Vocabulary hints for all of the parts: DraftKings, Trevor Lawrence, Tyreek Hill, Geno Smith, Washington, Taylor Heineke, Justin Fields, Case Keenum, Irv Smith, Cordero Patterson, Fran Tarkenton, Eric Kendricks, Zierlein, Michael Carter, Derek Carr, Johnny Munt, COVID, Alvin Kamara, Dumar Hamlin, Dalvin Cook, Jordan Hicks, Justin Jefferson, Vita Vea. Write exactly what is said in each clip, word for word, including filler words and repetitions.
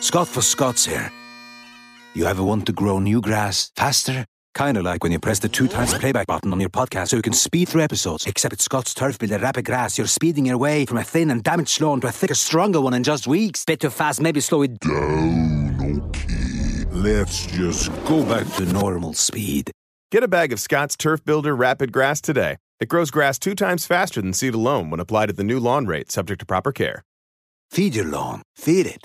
Scott for Scots here. You ever want to grow new grass faster? Kinda like when you press the two times playback button on your podcast so you can speed through episodes. Except at Scott's Turf Builder Rapid Grass, you're speeding your way from a thin and damaged lawn to a thicker, stronger one in just weeks. Better fast, maybe slow it down, okay. Let's just go back to normal speed. Get a bag of Scott's Turf Builder Rapid Grass today. It grows grass two times faster than seed alone when applied at the new lawn rate, subject to proper care. Feed your lawn. Feed it.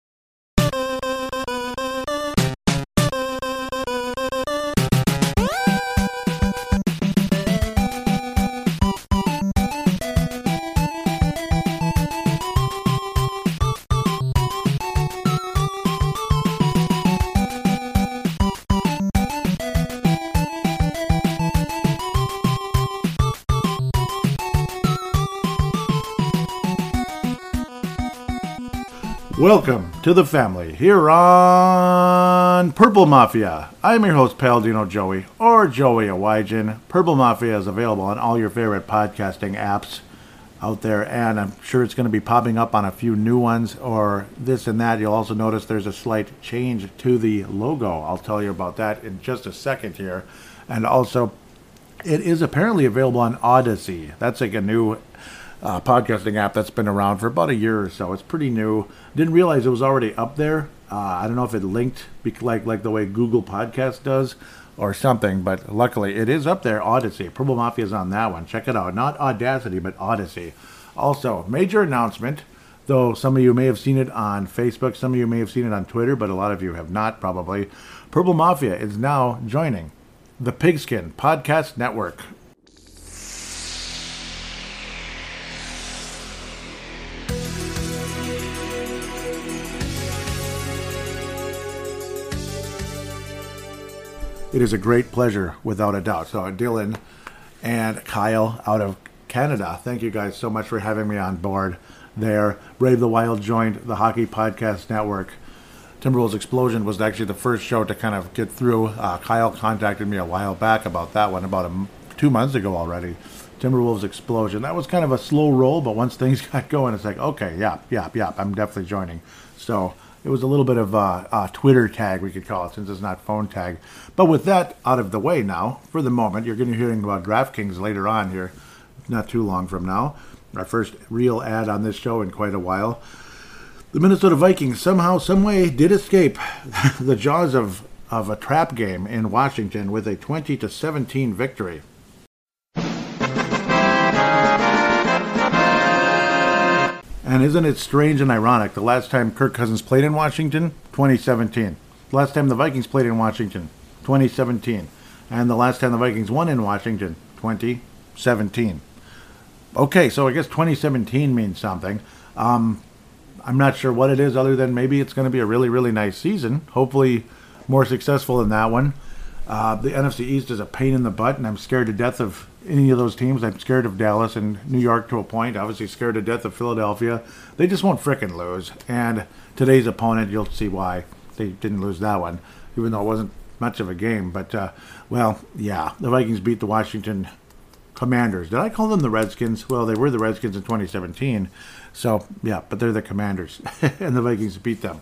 Welcome to the family here on Purple Mafia. I'm your host, Paladino Joey, or Joey Awajin. Purple Mafia is available on all your favorite podcasting apps out there, and I'm sure it's going to be popping up on a few new ones or this and that. You'll also notice there's a slight change to the logo. I'll tell you about that in just a second here. And also, it is apparently available on Odyssey. That's like a new Uh, podcasting app that's been around for about a year or so. It's pretty new. Didn't realize it was already up there. Uh, I don't know if it linked like like the way Google Podcast does or something, but luckily it is up there, Odyssey. Purple Mafia is on that one. Check it out. Not Audacity, but Odyssey. Also, major announcement, though some of you may have seen it on Facebook, some of you may have seen it on Twitter, but a lot of you have not probably. Purple Mafia is now joining the Pigskin Podcast Network. It is a great pleasure, without a doubt. So Dylan and Kyle out of Canada, thank you guys so much for having me on board there. Brave the Wild joined the Hockey Podcast Network. Timberwolves Explosion was actually the first show to kind of get through. Uh, Kyle contacted me a while back about that one, about a, two months ago already. Timberwolves Explosion. That was kind of a slow roll, but once things got going, it's like, okay, yep, yep, yep, I'm definitely joining. So it was a little bit of a, a Twitter tag, we could call it, since it's not phone tag. But with that out of the way now, for the moment, you're going to be hearing about DraftKings later on here, not too long from now. Our first real ad on this show in quite a while. The Minnesota Vikings somehow, someway did escape the jaws of, of a trap game in Washington with a twenty to seventeen victory. And isn't it strange and ironic, the last time Kirk Cousins played in Washington, twenty seventeen. The last time the Vikings played in Washington, twenty seventeen. And the last time the Vikings won in Washington, twenty seventeen. Okay, so I guess twenty seventeen means something. Um, I'm not sure what it is other than maybe it's going to be a really, really nice season. Hopefully more successful than that one. Uh, the N F C East is a pain in the butt, and I'm scared to death of any of those teams. I'm scared of Dallas and New York to a point. Obviously scared to death of Philadelphia. They just won't frickin' lose. And today's opponent, you'll see why they didn't lose that one, even though it wasn't much of a game. But, uh, well, yeah, the Vikings beat the Washington Commanders. Did I call them the Redskins? Well, they were the Redskins in twenty seventeen. So, yeah, but they're the Commanders. And the Vikings beat them.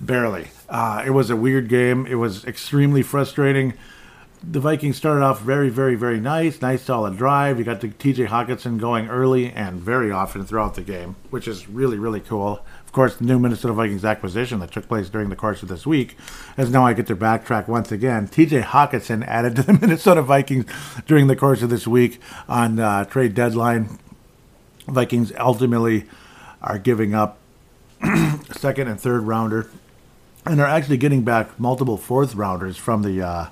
Barely. Uh, it was a weird game. It was extremely frustrating. The Vikings started off very, very, very nice. Nice, solid drive. You got the T J. Hockenson going early and very often throughout the game, which is really, really cool. Of course, the new Minnesota Vikings acquisition that took place during the course of this week, as now I get to backtrack once again. T J. Hockenson added to the Minnesota Vikings during the course of this week on uh, trade deadline. Vikings ultimately are giving up second and third rounder, and are actually getting back multiple fourth rounders from the uh,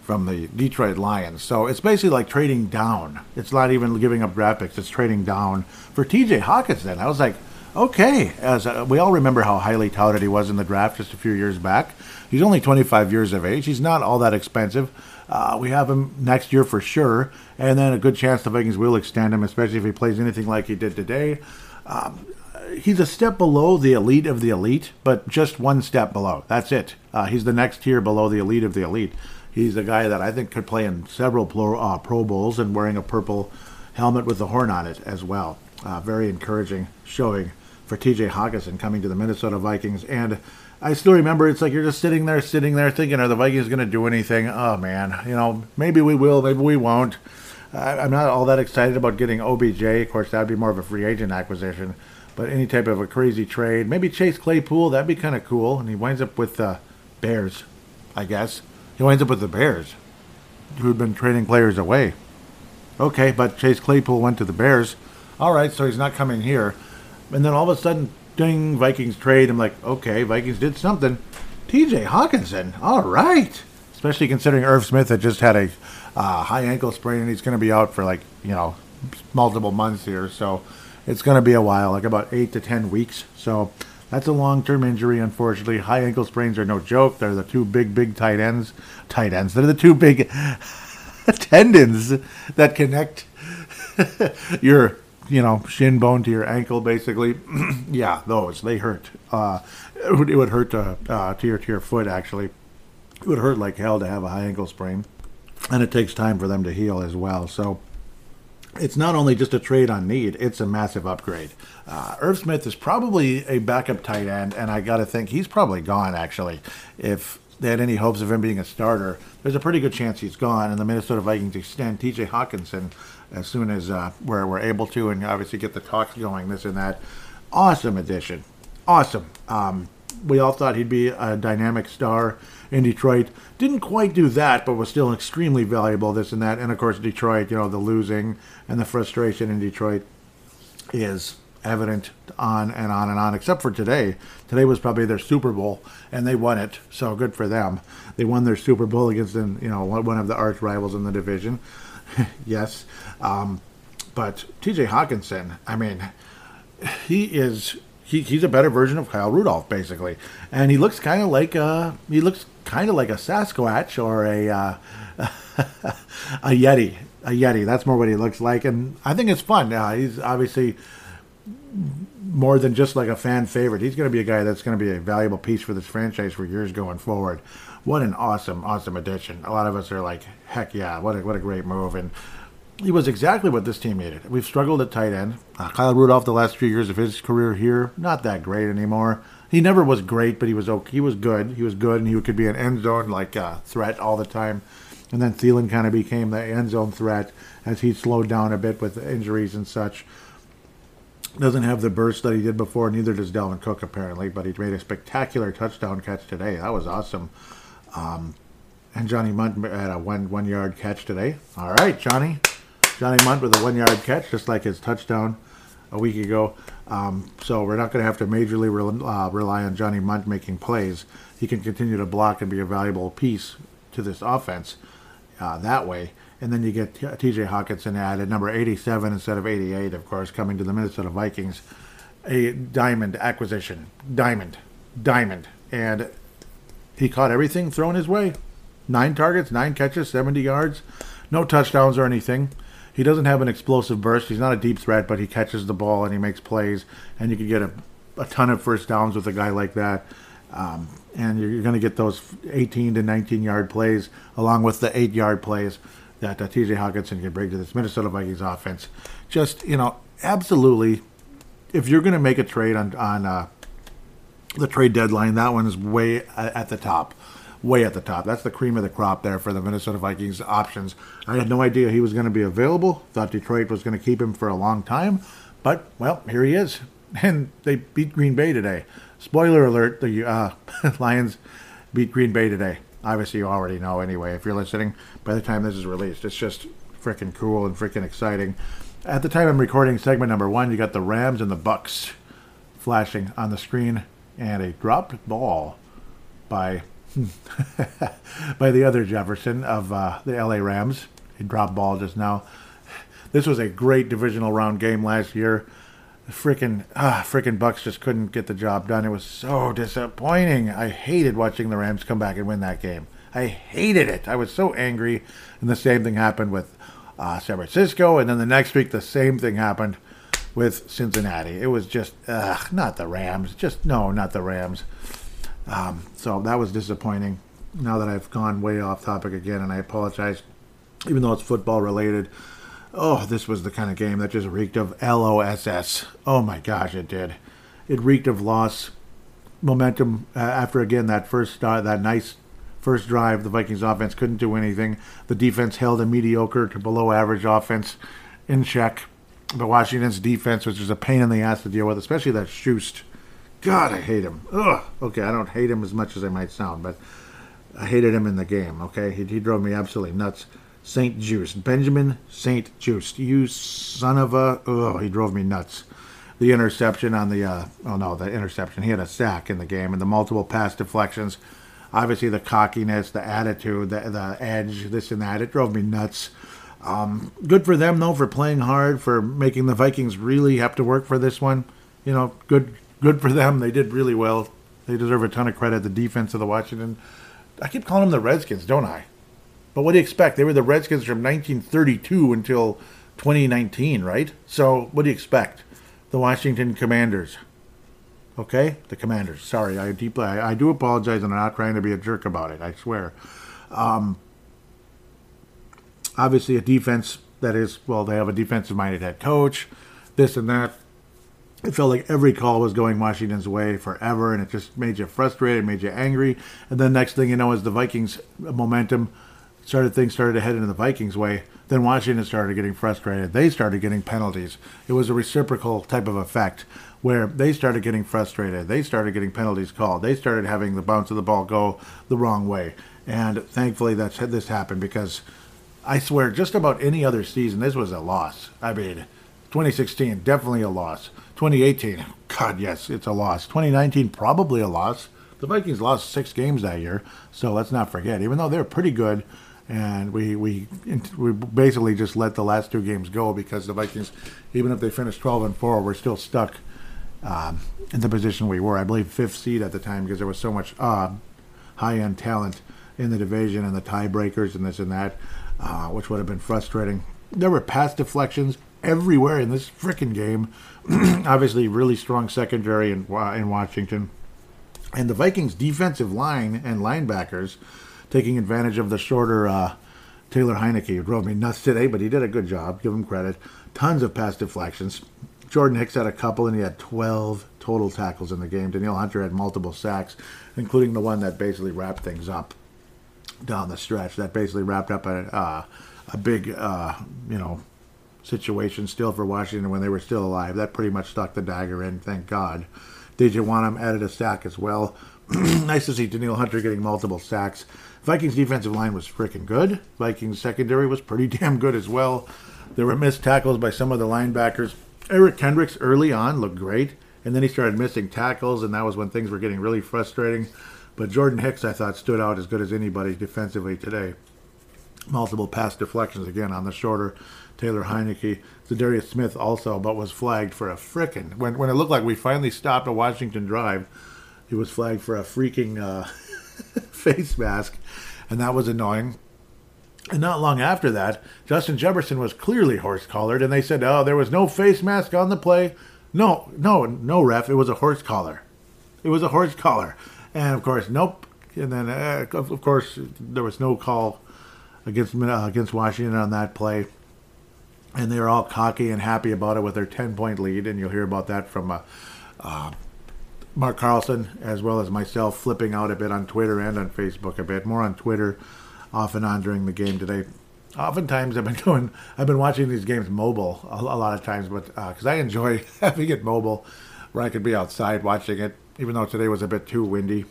from the Detroit Lions. So it's basically like trading down. It's not even giving up draft picks. It's trading down for T J. Hockenson. I was like, Okay, as uh, we all remember how highly touted he was in the draft just a few years back. He's only twenty-five years of age. He's not all that expensive. Uh, we have him next year for sure, and then a good chance the Vikings will extend him, especially if he plays anything like he did today. Um, he's a step below the elite of the elite, but just one step below. That's it. Uh, he's the next tier below the elite of the elite. He's a guy that I think could play in several pro, uh, Pro Bowls and wearing a purple helmet with a horn on it as well. Uh, very encouraging showing for T J. Hockenson coming to the Minnesota Vikings. And I still remember, it's like you're just sitting there, sitting there, thinking, are the Vikings going to do anything? Oh, man, you know, maybe we will, maybe we won't. I, I'm not all that excited about getting O B J. Of course, that would be more of a free agent acquisition. But any type of a crazy trade, maybe Chase Claypool, that'd be kind of cool. And he winds up with the uh, Bears, I guess. He winds up with the Bears, who'd been trading players away. Okay, but Chase Claypool went to the Bears. All right, so he's not coming here. And then all of a sudden, ding, Vikings trade. I'm like, okay, Vikings did something. T J. Hockenson, all right. Especially considering Irv Smith had just had a uh, high ankle sprain, and he's going to be out for, like, you know, multiple months here. So it's going to be a while, like about eight to ten weeks. So that's a long-term injury, unfortunately. High ankle sprains are no joke. They're the two big, big tight ends. Tight ends. They're the two big tendons that connect your, you know, shin bone to your ankle, basically. Yeah, those. They hurt. Uh, it would, it would hurt to, uh, to, your, to your foot, actually. It would hurt like hell to have a high ankle sprain. And it takes time for them to heal as well. So it's not only just a trade on need, it's a massive upgrade. Uh, Irv Smith is probably a backup tight end, and I got to think he's probably gone, actually. If they had any hopes of him being a starter, there's a pretty good chance he's gone, and the Minnesota Vikings extend T J. Hockenson as soon as uh, we're, we're able to, and obviously get the talks going, this and that. Awesome addition. Awesome. Um, we all thought he'd be a dynamic star in Detroit. Didn't quite do that, but was still extremely valuable, this and that. And, of course, Detroit, you know, the losing and the frustration in Detroit is evident on and on and on, except for today. Today was probably their Super Bowl, and they won it, so good for them. They won their Super Bowl against, you know, one of the arch rivals in the division. Yes. Um, but T J. Hockenson, I mean, he is... He, he's a better version of Kyle Rudolph, basically, and he looks kind of like a he looks kind of like a Sasquatch or a uh, a Yeti, a Yeti. That's more what he looks like, and I think it's fun. Uh, he's obviously more than just like a fan favorite. He's going to be a guy that's going to be a valuable piece for this franchise for years going forward. What an awesome, awesome addition! A lot of us are like, heck yeah, what a, what a great move, and he was exactly what this team needed. We've struggled at tight end. Uh, Kyle Rudolph, the last few years of his career here, not that great anymore. He never was great, but he was okay. He was good. He was good, and he could be an end zone like uh, threat all the time. And then Thielen kind of became the end zone threat as he slowed down a bit with injuries and such. Doesn't have the burst that he did before. Neither does Dalvin Cook apparently, but he made a spectacular touchdown catch today. That was awesome. Um, and Johnny Munt had a one one yard catch today. All right, Johnny. Johnny Munt with a one-yard catch, just like his touchdown a week ago. Um, so we're not going to have to majorly re- uh, rely on Johnny Munt making plays. He can continue to block and be a valuable piece to this offense uh, that way. And then you get T- T.J. Hockenson added, number eighty-seven instead of eighty-eight, of course, coming to the Minnesota Vikings. A diamond acquisition. Diamond. Diamond. And he caught everything thrown his way. Nine targets, nine catches, seventy yards. No touchdowns or anything. He doesn't have an explosive burst. He's not a deep threat, but he catches the ball and he makes plays. And you can get a, a ton of first downs with a guy like that. Um, and you're, you're going to get those eighteen to nineteen-yard plays along with the eight-yard plays that uh, T J. Hockenson can bring to this Minnesota Vikings offense. Just, you know, absolutely, if you're going to make a trade on, on uh, the trade deadline, that one's way at the top. Way at the top. That's the cream of the crop there for the Minnesota Vikings options. I had no idea he was going to be available. Thought Detroit was going to keep him for a long time. But, well, here he is. And they beat Green Bay today. Spoiler alert, the uh, Lions beat Green Bay today. Obviously, you already know anyway if you're listening by the time this is released. It's just freaking cool and freaking exciting. At the time I'm recording segment number one, you got the Rams and the Bucks flashing on the screen. And a dropped ball by... by the other Jefferson of uh, the L A Rams. He dropped ball just now. This was a great divisional round game last year. the freaking ah, freaking Bucks just couldn't get the job done. It was so disappointing. I hated watching the Rams come back and win that game. I hated it. I was so angry. And the same thing happened with uh, San Francisco. And then the next week, the same thing happened with Cincinnati. It was just, ugh, not the Rams. Just, no, not the Rams. Um, so that was disappointing. Now that I've gone way off topic again, and I apologize, even though it's football related. Oh, this was the kind of game that just reeked of L O S S. Oh my gosh, it did. It reeked of loss, momentum. Uh, after, again, that first start, that nice first drive, the Vikings offense couldn't do anything. The defense held a mediocre to below average offense in check. But Washington's defense, which is a pain in the ass to deal with, especially that Schust. God, I hate him. Ugh. Okay, I don't hate him as much as I might sound, but I hated him in the game, okay? He, he drove me absolutely nuts. Saint Juiced. Benjamin Saint Juiced. You son of a... Oh, he drove me nuts. The interception on the... Uh, oh, no, the interception. He had a sack in the game, and the multiple pass deflections. Obviously, the cockiness, the attitude, the, the edge, this and that. It drove me nuts. Um, good for them, though, for playing hard, for making the Vikings really have to work for this one. You know, good good for them. They did really well. They deserve a ton of credit. The defense of the Washington... I keep calling them the Redskins, don't I? But what do you expect? They were the Redskins from nineteen thirty-two until twenty nineteen, right? So what do you expect? The Washington Commanders. Okay? The Commanders. Sorry, I deeply, I, I do apologize, and I'm not trying to be a jerk about it, I swear. Um, obviously, a defense that is, well, they have a defensive-minded head coach, this and that. It felt like every call was going Washington's way forever, and it just made you frustrated, made you angry. And then next thing you know, as the Vikings' momentum started, things started to head into the Vikings' way, then Washington started getting frustrated. They started getting penalties. It was a reciprocal type of effect where they started getting frustrated. They started getting penalties called. They started having the bounce of the ball go the wrong way. And thankfully, that's had this happened, because I swear, just about any other season, this was a loss. I mean, twenty sixteen, definitely a loss. twenty eighteen, God, yes, it's a loss. twenty nineteen, probably a loss. The Vikings lost six games that year, so let's not forget. Even though they were pretty good, and we we we basically just let the last two games go, because the Vikings, even if they finished twelve and four, we're still stuck um, in the position we were. I believe fifth seed at the time, because there was so much uh, high-end talent in the division and the tiebreakers and this and that, uh, which would have been frustrating. There were pass deflections everywhere in this freaking game. Obviously, really strong secondary in, uh, in Washington. And the Vikings' defensive line and linebackers taking advantage of the shorter uh, Taylor Heineke, who drove me nuts today, but he did a good job. Give him credit. Tons of pass deflections. Jordan Hicks had a couple, and he had twelve total tackles in the game. Danielle Hunter had multiple sacks, including the one that basically wrapped things up down the stretch. That basically wrapped up a, uh, a big, uh, you know, situation still for Washington when they were still alive. That pretty much stuck the dagger in, thank God. D J Wanham added a sack as well. Nice to see Danielle Hunter getting multiple sacks. Vikings defensive line was freaking good. Vikings secondary was pretty damn good as well. There were missed tackles by some of the linebackers. Eric Kendricks early on looked great, and then he started missing tackles, and that was when things were getting really frustrating. But Jordan Hicks, I thought, stood out as good as anybody defensively today. Multiple pass deflections again on the shorter Taylor Heineke. Za'Darius Smith also, but was flagged for a frickin'... When when it looked like we finally stopped a Washington drive, he was flagged for a freaking uh, face mask, and that was annoying. And not long after that, Justin Jefferson was clearly horse-collared, and they said, oh, there was no face mask on the play. No, no, no, ref, it was a horse collar. It was a horse collar. And, of course, nope. And then, uh, of course, there was no call against uh, against Washington on that play. And they were all cocky and happy about it with their ten-point lead. And you'll hear about that from uh, uh, Mark Carlson, as well as myself, flipping out a bit on Twitter and on Facebook a bit. More on Twitter off and on during the game today. Oftentimes I've been doing, I've been watching these games mobile a, a lot of times, but because uh, I enjoy having it mobile where I could be outside watching it, even though today was a bit too windy.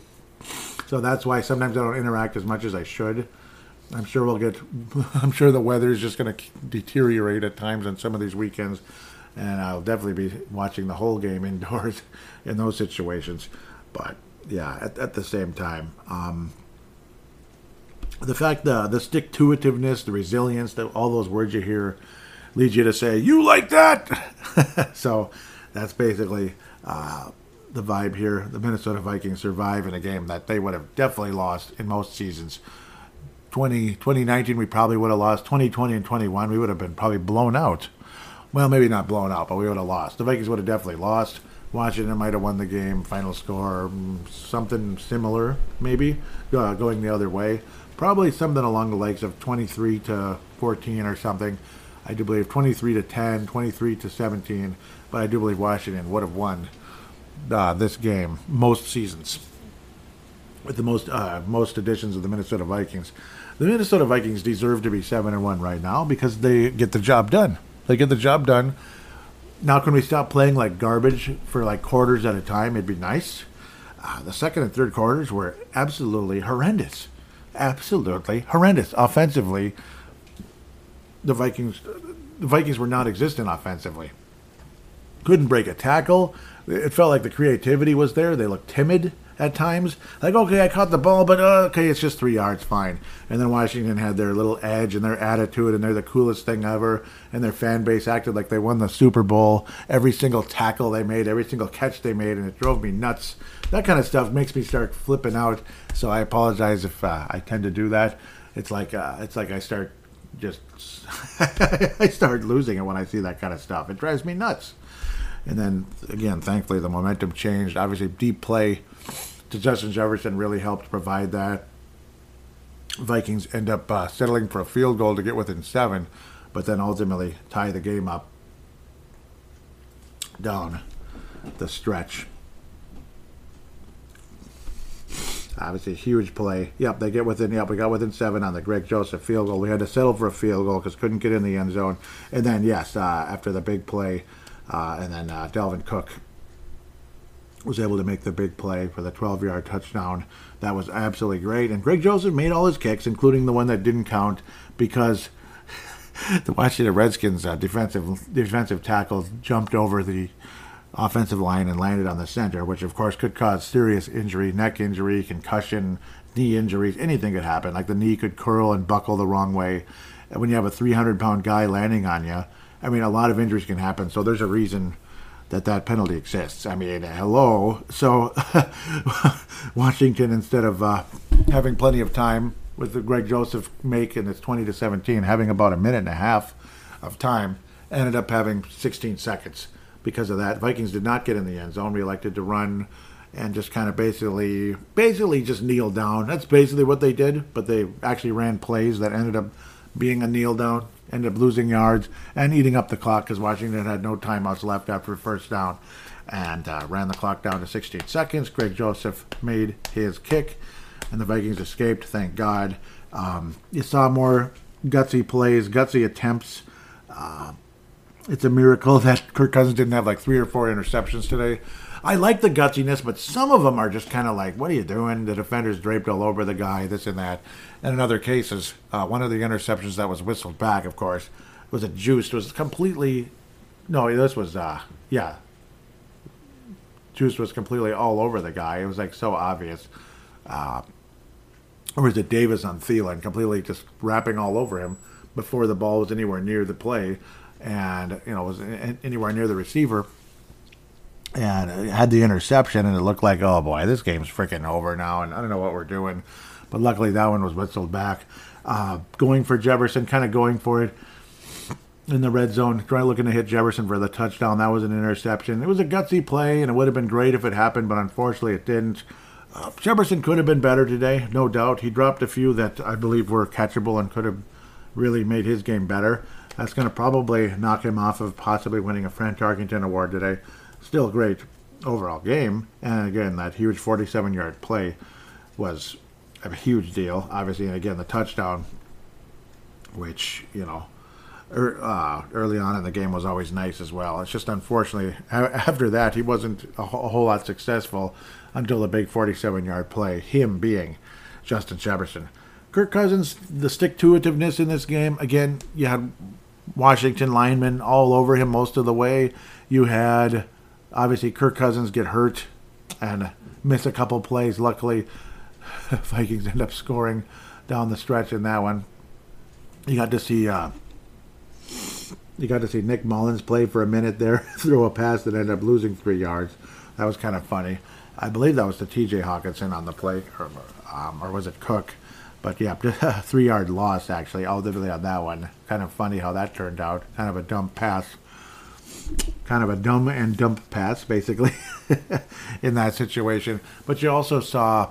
So that's why sometimes I don't interact as much as I should. I'm sure we'll get, I'm sure the weather is just going to deteriorate at times on some of these weekends, and I'll definitely be watching the whole game indoors in those situations. But yeah, at, at the same time, um, the fact, the, the stick-to-itiveness, the resilience, the, all those words you hear lead you to say, you like that? So That's basically uh, the vibe here. The Minnesota Vikings survive in a game that they would have definitely lost in most seasons. twenty, twenty nineteen, we probably would have lost. twenty twenty and twenty-one, we would have been probably blown out. Well, maybe not blown out, but we would have lost. The Vikings would have definitely lost. Washington might have won the game. Final score, something similar, maybe, uh, going the other way. Probably something along the likes of twenty-three to fourteen or something. I do believe twenty-three to ten, twenty-three to seventeen, but I do believe Washington would have won uh, this game most seasons with the most uh, most editions of the Minnesota Vikings. The Minnesota Vikings deserve to be seven and one right now because they get the job done. They get the job done. Now, can we stop playing like garbage for like quarters at a time? It'd be nice. Uh, the second and third quarters were absolutely horrendous. Absolutely horrendous. Offensively, the Vikings the Vikings were non-existent offensively. Couldn't break a tackle. It felt like the creativity was there. They looked timid at times. Like, okay, I caught the ball, but uh, okay, it's just three yards, fine. And then Washington had their little edge and their attitude, and they're the coolest thing ever. And their fan base acted like they won the Super Bowl. Every single tackle they made, every single catch they made, and it drove me nuts. That kind of stuff makes me start flipping out. So I apologize if uh, I tend to do that. It's like uh, it's like I start just I start losing it when I see that kind of stuff. It drives me nuts. And then again, thankfully, the momentum changed. Obviously, deep play to Justin Jefferson really helped provide that. Vikings end up uh, settling for a field goal to get within seven, but then ultimately tie the game up down the stretch. Obviously, huge play. Yep, they get within. Yep, we got within seven on the Greg Joseph field goal. We had to settle for a field goal because couldn't get in the end zone. And then, yes, uh, after the big play, uh, and then uh, Dalvin Cook was able to make the big play for the twelve-yard touchdown. That was absolutely great. And Greg Joseph made all his kicks, including the one that didn't count because the Washington Redskins uh, defensive defensive tackle jumped over the offensive line and landed on the center, which of course could cause serious injury, neck injury, concussion, knee injuries, anything could happen. Like the knee could curl and buckle the wrong way. And when you have a three hundred pound guy landing on you, I mean, a lot of injuries can happen. So there's a reason that that penalty exists. I mean, hello. So Washington, instead of uh, having plenty of time with the Greg Joseph make, and it's twenty to seventeen, having about a minute and a half of time, ended up having sixteen seconds. Because of that, Vikings did not get in the end zone. We elected to run and just kind of basically, basically just kneel down. That's basically what they did, but they actually ran plays that ended up being a kneel down, ended up losing yards and eating up the clock because Washington had no timeouts left after first down and uh, ran the clock down to sixteen seconds. Greg Joseph made his kick, and the Vikings escaped, thank God. Um, you saw more gutsy plays, gutsy attempts. Uh, It's a miracle that Kirk Cousins didn't have like three or four interceptions today. I like the gutsiness, but some of them are just kind of like, what are you doing? The defender's draped all over the guy, this and that. And in other cases, uh, one of the interceptions that was whistled back, of course, was a juiced, was completely, no, this was, uh, yeah, juiced was completely all over the guy. It was like so obvious. Uh, or was it Davis on Thielen, completely just wrapping all over him before the ball was anywhere near the play? And, you know, was anywhere near the receiver and had the interception, and it looked like, oh boy, this game's freaking over now, and I don't know what we're doing. But luckily that one was whistled back. Uh, going for Jefferson, kind of going for it in the red zone, trying looking to hit Jefferson for the touchdown. That was an interception. It was a gutsy play, and it would have been great if it happened, but unfortunately it didn't. Uh, Jefferson could have been better today, no doubt. He dropped a few that I believe were catchable and could have really made his game better. That's going to probably knock him off of possibly winning a Fran Tarkenton Award today. Still great overall game. And again, that huge forty-seven-yard play was a huge deal, obviously. And again, the touchdown, which, you know, er, uh, early on in the game was always nice as well. It's just unfortunately, after that, he wasn't a whole lot successful until the big forty-seven-yard play, him being Justin Jefferson. Kirk Cousins, the stick-to-itiveness in this game, again, you had Washington linemen all over him most of the way. You had, obviously, Kirk Cousins get hurt and miss a couple plays. Luckily, Vikings end up scoring down the stretch in that one. You got to see uh, You got to see Nick Mullins play for a minute there, throw a pass that ended up losing three yards. That was kind of funny. I believe that was to T J. Hockenson on the play, or, um, or was it Cook? But yeah, a three-yard loss, actually, ultimately on that one. Kind of funny how that turned out. Kind of a dumb pass. Kind of a dumb and dump pass, basically, in that situation. But you also saw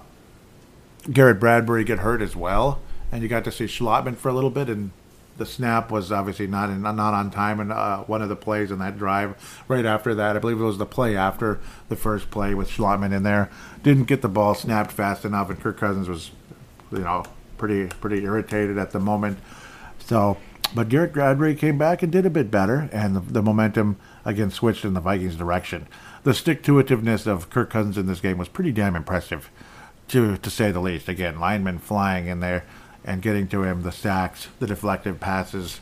Garrett Bradbury get hurt as well. And you got to see Schlottman for a little bit, and the snap was obviously not in, not on time in uh, one of the plays in that drive. Right after that, I believe it was the play after the first play with Schlottman in there. Didn't get the ball snapped fast enough, and Kirk Cousins was, you know, pretty pretty irritated at the moment. So, but Garrett Bradbury came back and did a bit better, and the, the momentum again switched in the Vikings' direction. The stick-to-itiveness of Kirk Cousins in this game was pretty damn impressive, to to say the least. Again, linemen flying in there and getting to him, the sacks, the deflective passes,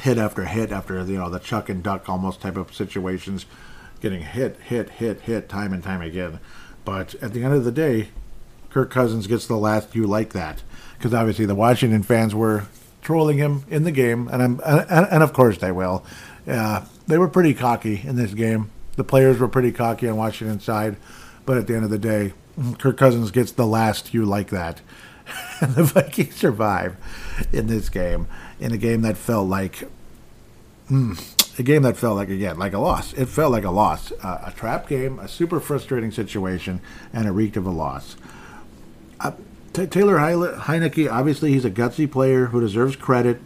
hit after hit after, you know, the chuck and duck almost type of situations, getting hit, hit, hit, hit time and time again. But at the end of the day, Kirk Cousins gets the last few like that, because obviously the Washington fans were trolling him in the game, and I'm and, and of course they will. Uh, they were pretty cocky in this game. The players were pretty cocky on Washington's side, but at the end of the day, Kirk Cousins gets the last few like that. And the Vikings survive in this game, in a game that felt like, mm, a game that felt like, again, like a loss. It felt like a loss, uh, a trap game, a super frustrating situation, and it reeked of a loss. Uh, t- Taylor Heineke, obviously, he's a gutsy player who deserves credit.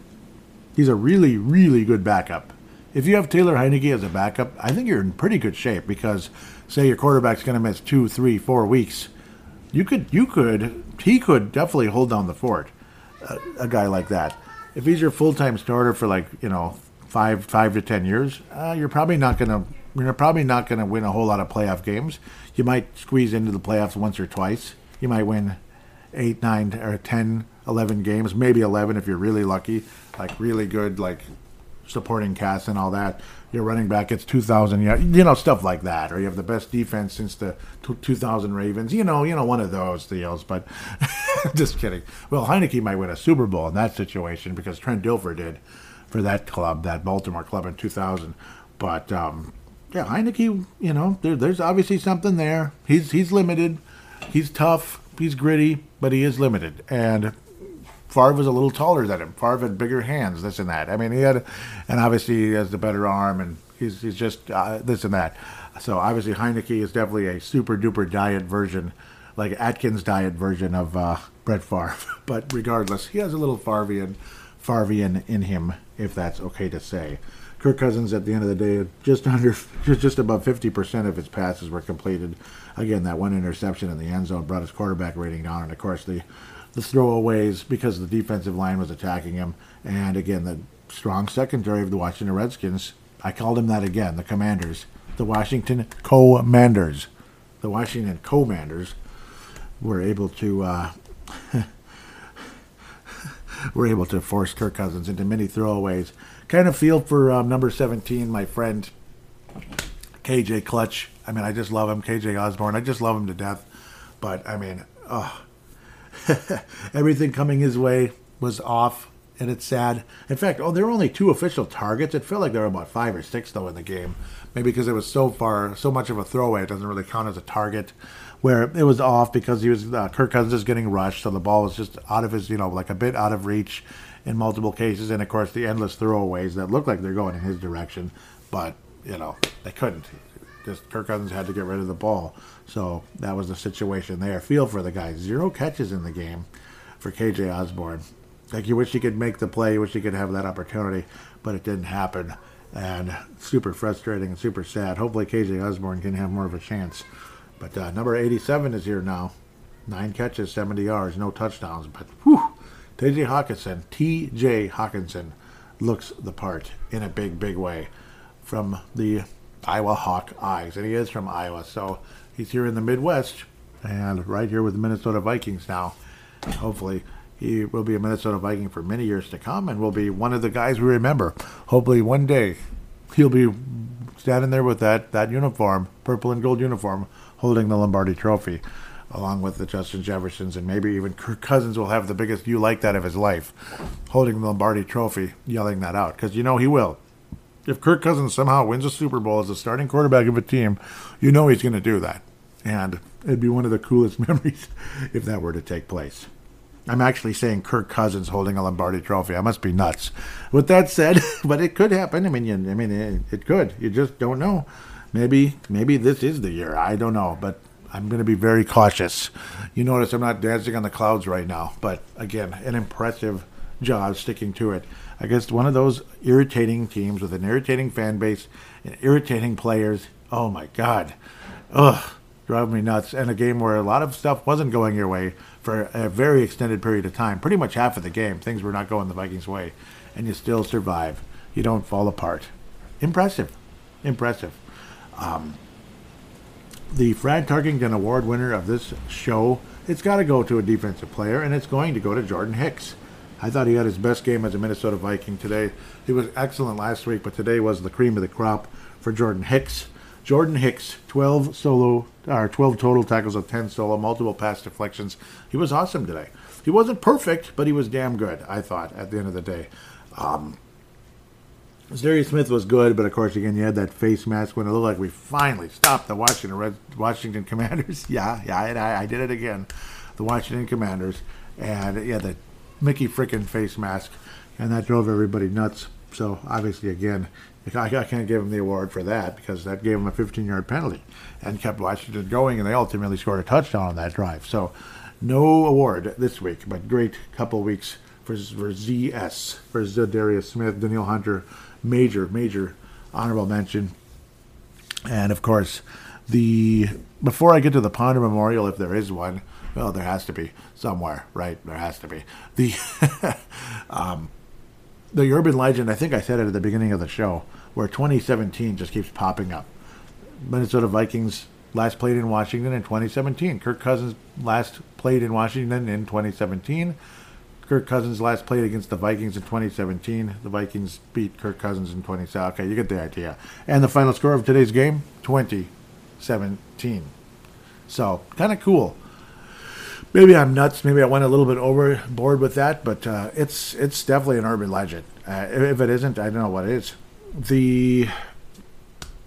He's a really, really good backup. If you have Taylor Heineke as a backup, I think you're in pretty good shape, because, say, your quarterback's going to miss two, three, four weeks. You could, you could, he could definitely hold down the fort. A, a guy like that, if he's your full-time starter for like you know five, five to ten years, uh, you're probably not gonna, you're probably not gonna win a whole lot of playoff games. You might squeeze into the playoffs once or twice. You might win eight, nine, or ten, eleven games, maybe eleven if you're really lucky, like really good, like supporting cast and all that. Your running back gets two thousand yards, you know, stuff like that. Or you have the best defense since the two thousand Ravens, you know, you know, one of those deals. But just kidding. Well, Heineke might win a Super Bowl in that situation, because Trent Dilfer did for that club, that Baltimore club in two thousand. But, um, yeah, Heineke, you know, there, there's obviously something there. He's, he's limited. He's tough. He's gritty, but he is limited. And Favre was a little taller than him. Favre had bigger hands, this and that. I mean, he had, and obviously he has the better arm, and he's he's just uh, this and that. So obviously Heineke is definitely a super duper diet version, like Atkins diet version of uh, Brett Favre. But regardless, he has a little Favrean, Favrean in him, if that's okay to say. Kirk Cousins, at the end of the day, just under, just above fifty percent of his passes were completed. Again, that one interception in the end zone brought his quarterback rating down, and of course the. The throwaways, because the defensive line was attacking him, and again the strong secondary of the Washington Redskins. I called him that again. The Commanders, the Washington Commanders, the Washington Commanders were able to uh, were able to force Kirk Cousins into many throwaways. Kind of feel for um, number seventeen, my friend K J Clutch. I mean, I just love him, K J Osborne. I just love him to death. But I mean, oh. Everything coming his way was off, and it's sad. In fact, oh, there were only two official targets. It felt like there were about five or six, though, in the game. Maybe because it was so far, so much of a throwaway, it doesn't really count as a target. Where it was off because he was uh, Kirk Cousins is getting rushed, so the ball was just out of his, you know, like a bit out of reach in multiple cases. And, of course, the endless throwaways that look like they're going in his direction, but, you know, they couldn't. Just Kirk Cousins had to get rid of the ball. So that was the situation there. Feel for the guy. Zero catches in the game for K J Osborne. Like, you wish he could make the play. You wish he could have that opportunity, but it didn't happen. And super frustrating and super sad. Hopefully K J Osborne can have more of a chance. But uh, number eighty-seven is here now. Nine catches, seventy yards, no touchdowns. But whew, T J. Hockenson, T J. Hockenson looks the part in a big, big way from the Iowa Hawkeyes, and he is from Iowa, so he's here in the Midwest, and right here with the Minnesota Vikings now. Hopefully, he will be a Minnesota Viking for many years to come, and will be one of the guys we remember. Hopefully, one day he'll be standing there with that that uniform, purple and gold uniform, holding the Lombardi Trophy. along with the Justin Jeffersons, and maybe even Kirk Cousins will have the biggest "you like that" of his life, holding the Lombardi trophy, yelling that out, because you know he will. If Kirk Cousins somehow wins a Super Bowl as the starting quarterback of a team, you know he's going to do that. And it'd be one of the coolest memories if that were to take place. I'm actually saying Kirk Cousins holding a Lombardi trophy. I must be nuts. With that said, but it could happen. I mean, you, I mean, it, it could. You just don't know. Maybe, maybe this is the year. I don't know, but I'm going to be very cautious. You notice I'm not dancing on the clouds right now, but again, an impressive job sticking to it against one of those irritating teams with an irritating fan base and irritating players. Oh my God. Ugh. Drove me nuts. And a game where a lot of stuff wasn't going your way for a very extended period of time. Pretty much half of the game, things were not going the Vikings' way. And you still survive. You don't fall apart. Impressive. Impressive. Um, the Fran Tarkington Award winner of this show, it's got to go to a defensive player, and it's going to go to Jordan Hicks. I thought he had his best game as a Minnesota Viking today. He was excellent last week, but today was the cream of the crop for Jordan Hicks. Jordan Hicks, twelve solo, or twelve total tackles of ten solo, multiple pass deflections. He was awesome today. He wasn't perfect, but he was damn good, I thought, at the end of the day. Um, Za'Darius Smith was good, but of course, again, you had that face mask when it looked like we finally stopped the Washington Red, Washington Commanders. yeah, yeah, I, I did it again. The Washington Commanders. And yeah, the Mickey frickin' face mask. And that drove everybody nuts. So, obviously, again, I can't give him the award for that because that gave him a fifteen-yard penalty and kept Washington going, and they ultimately scored a touchdown on that drive. So no award this week, but great couple weeks for, for Z S, for Za'Darius Smith, Danielle Hunter, major, major honorable mention. And, of course, the before I get to the Ponder Memorial, if there is one, well, there has to be somewhere, right? There has to be. The... um, The urban legend, I think I said it at the beginning of the show, where twenty seventeen just keeps popping up. Minnesota Vikings last played in Washington in twenty seventeen. Kirk Cousins last played in Washington in twenty seventeen. Kirk Cousins last played against the Vikings in twenty seventeen. The Vikings beat Kirk Cousins in twenty seventeen. Okay, you get the idea. And the final score of today's game, twenty seventeen. So, kind of cool. Maybe I'm nuts. Maybe I went a little bit overboard with that, but uh, it's it's definitely an urban legend. Uh, if it isn't, I don't know what it is. The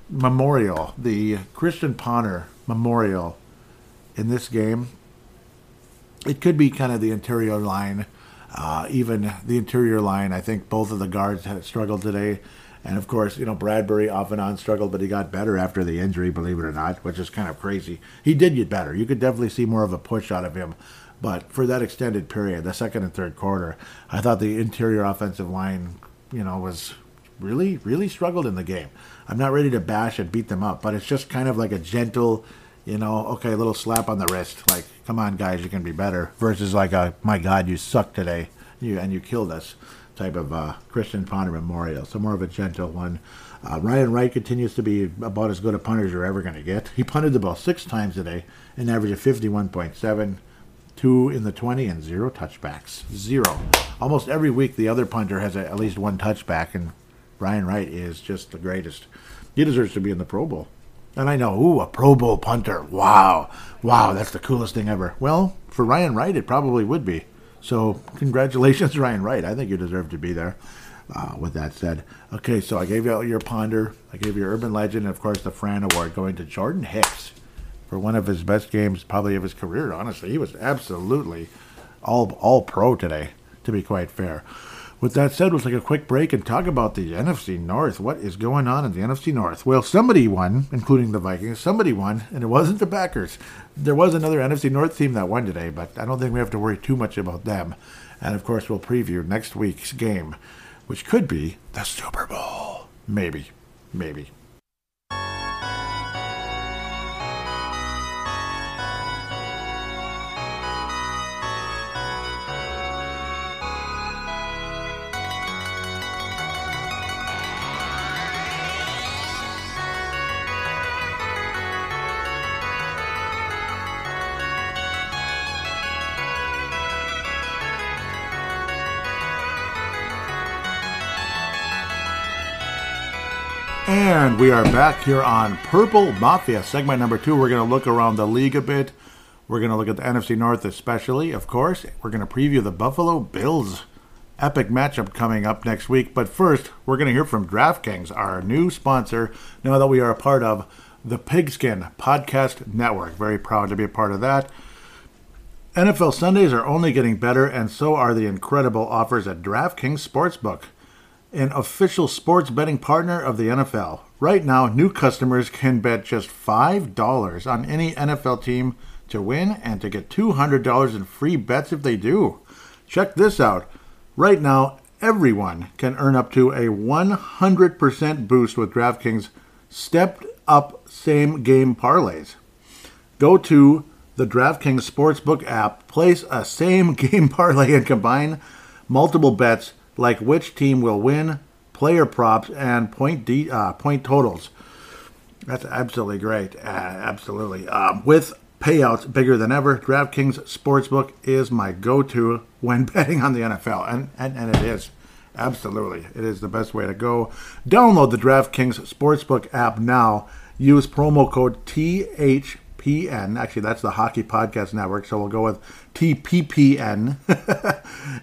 memorial, the Christian Ponder memorial in this game, it could be kind of the interior line. Uh, even the interior line, I think both of the guards had struggled today. And, of course, you know, Bradbury off and on struggled, but he got better after the injury, believe it or not, which is kind of crazy. He did get better. You could definitely see more of a push out of him. But for that extended period, the second and third quarter, I thought the interior offensive line, you know, was really, really struggled in the game. I'm not ready to bash and beat them up, but it's just kind of like a gentle, you know, okay, little slap on the wrist. Like, come on, guys, you can be better. Versus like a, my God, you suck today, you and you killed us. Type of uh, Christian Ponder memorial, so more of a gentle one. Uh, Ryan Wright continues to be about as good a punter as you're ever going to get. He punted the ball six times today, an average of fifty-one point seven, two in the twenty, and zero touchbacks. Zero. Almost every week, the other punter has a, at least one touchback, and Ryan Wright is just the greatest. He deserves to be in the Pro Bowl. And I know, ooh, a Pro Bowl punter. Wow. Wow, that's the coolest thing ever. Well, for Ryan Wright, it probably would be. So, congratulations, Ryan Wright. I think you deserve to be there. Uh, with that said, okay, so I gave you your Ponder. I gave you Urban Legend, and, of course, the Fran Award going to Jordan Hicks for one of his best games probably of his career, honestly. He was absolutely all, all pro today, to be quite fair. With that said, let's take a quick break and talk about the N F C North. What is going on in the N F C North? Well, somebody won, including the Vikings. Somebody won, and it wasn't the Packers. There was another N F C North team that won today, but I don't think we have to worry too much about them. And, of course, we'll preview next week's game, which could be the Super Bowl. Maybe. Maybe. And we are back here on Purple Mafia, segment number two. We're going to look around the league a bit. We're going to look at the N F C North especially, of course. We're going to preview the Buffalo Bills. Epic matchup coming up next week. But first, we're going to hear from DraftKings, our new sponsor, now that we are a part of the Pigskin Podcast Network. Very proud to be a part of that. N F L Sundays are only getting better, and so are the incredible offers at DraftKings Sportsbook, an official sports betting partner of the N F L. Right now, new customers can bet just five dollars on any N F L team to win and to get two hundred dollars in free bets if they do. Check this out. Right now, everyone can earn up to a one hundred percent boost with DraftKings stepped up same game parlays. Go to the DraftKings Sportsbook app, place a same game parlay, and combine multiple bets like which team will win, player props, and point de- uh, point totals. That's absolutely great. Uh, absolutely. Um, with payouts bigger than ever, DraftKings Sportsbook is my go-to when betting on the N F L. And, and, and it is. Absolutely. It is the best way to go. Download the DraftKings Sportsbook app now. Use promo code T H P N. Actually, that's the Hockey Podcast Network, so we'll go with T P P N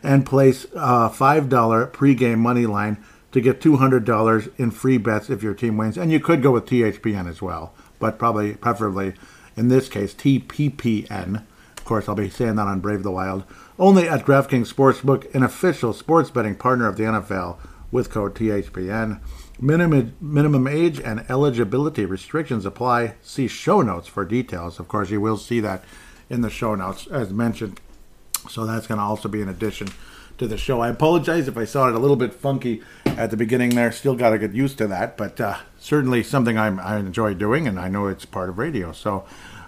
and place a five dollars pregame money line to get two hundred dollars in free bets if your team wins. And you could go with T H P N as well, but probably, preferably, in this case, T P P N. Of course, I'll be saying that on Brave the Wild. Only at DraftKings Sportsbook, an official sports betting partner of the N F L, with code T H P N. Minimum, minimum age and eligibility restrictions apply. See show notes for details. Of course, you will see that in the show notes, as mentioned. So that's going to also be an addition to the show. I apologize if I sounded a little bit funky at the beginning there. Still got to get used to that, but uh, certainly something I'm, I enjoy doing, and I know it's part of radio. So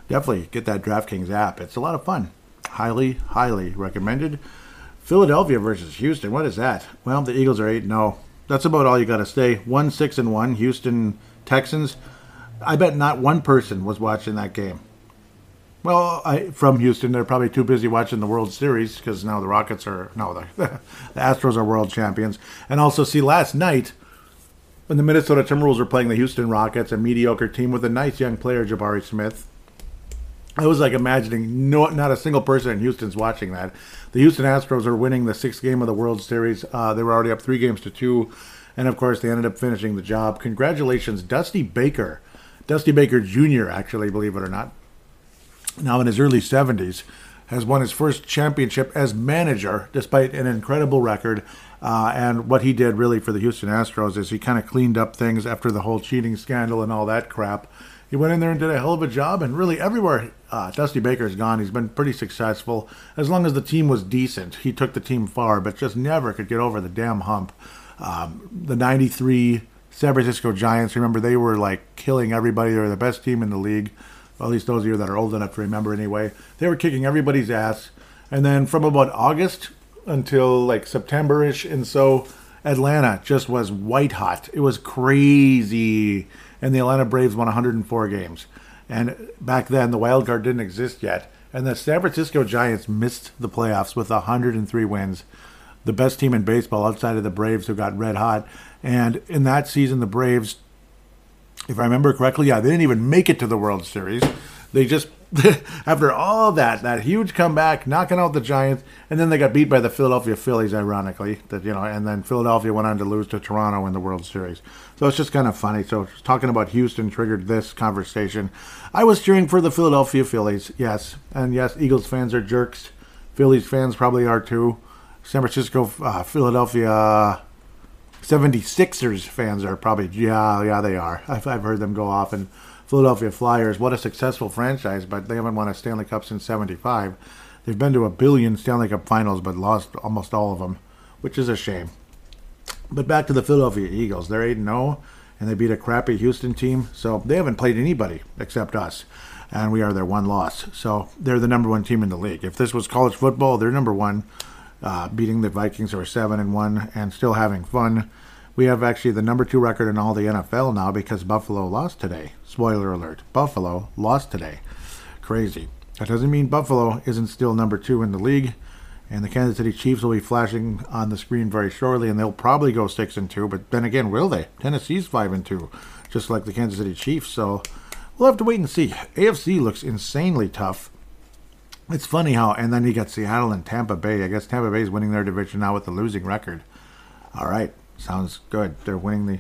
definitely get that DraftKings app. It's a lot of fun. Highly, highly recommended. Philadelphia versus Houston. What is that? Well, the Eagles are eight and oh. That's about all you got to say. one six and one, Houston Texans. I bet not one person was watching that game. Well, I, from Houston, they're probably too busy watching the World Series because now the Rockets are, no, the, the Astros are world champions. And also, see, last night when the Minnesota Timberwolves were playing the Houston Rockets, a mediocre team with a nice young player, Jabari Smith, I was like imagining no, not a single person in Houston's watching that. The Houston Astros are winning the sixth game of the World Series. Uh, they were already up three games to two. And, of course, they ended up finishing the job. Congratulations, Dusty Baker. Dusty Baker Junior, actually, believe it or not, now in his early seventies, has won his first championship as manager, despite an incredible record. Uh, and what he did, really, for the Houston Astros is he kind of cleaned up things after the whole cheating scandal and all that crap. He went in there and did a hell of a job, and really everywhere uh, Dusty Baker's gone, he's been pretty successful. As long as the team was decent, he took the team far, but just never could get over the damn hump. Um, the ninety-three San Francisco Giants, remember, they were like killing everybody. They were the best team in the league, well, at least those of you that are old enough to remember anyway. They were kicking everybody's ass, and then from about August until like September-ish, and so Atlanta just was white hot. It was crazy. And the Atlanta Braves won one hundred four games. And back then, the wild card didn't exist yet. And the San Francisco Giants missed the playoffs with one hundred three wins. The best team in baseball outside of the Braves, who got red hot. And in that season, the Braves, if I remember correctly, yeah, they didn't even make it to the World Series. They just, after all that, that huge comeback, knocking out the Giants, and then they got beat by the Philadelphia Phillies, ironically. That, you know, and then Philadelphia went on to lose to Toronto in the World Series. So it's just kind of funny. So talking about Houston triggered this conversation. I was cheering for the Philadelphia Phillies, yes. And yes, Eagles fans are jerks. Phillies fans probably are too. San Francisco, uh, Philadelphia seventy-sixers fans are probably, yeah, yeah, they are. I've, I've heard them go off. And Philadelphia Flyers, what a successful franchise, but they haven't won a Stanley Cup since seventy-five. They've been to a billion Stanley Cup finals, but lost almost all of them, which is a shame. But back to the Philadelphia Eagles. They're eight and oh, and they beat a crappy Houston team, so they haven't played anybody except us, and we are their one loss. So they're the number one team in the league. If this was college football, they're number one, uh, beating the Vikings, who are seven and one, and still having fun. We have actually the number two record in all the N F L now because Buffalo lost today. Spoiler alert. Buffalo lost today. Crazy. That doesn't mean Buffalo isn't still number two in the league. And the Kansas City Chiefs will be flashing on the screen very shortly, and they'll probably go six and two. But then again, will they? Tennessee's five and two, just like the Kansas City Chiefs. So we'll have to wait and see. A F C looks insanely tough. It's funny how, and then you got Seattle and Tampa Bay. I guess Tampa Bay is winning their division now with a losing record. All right, sounds good. They're winning the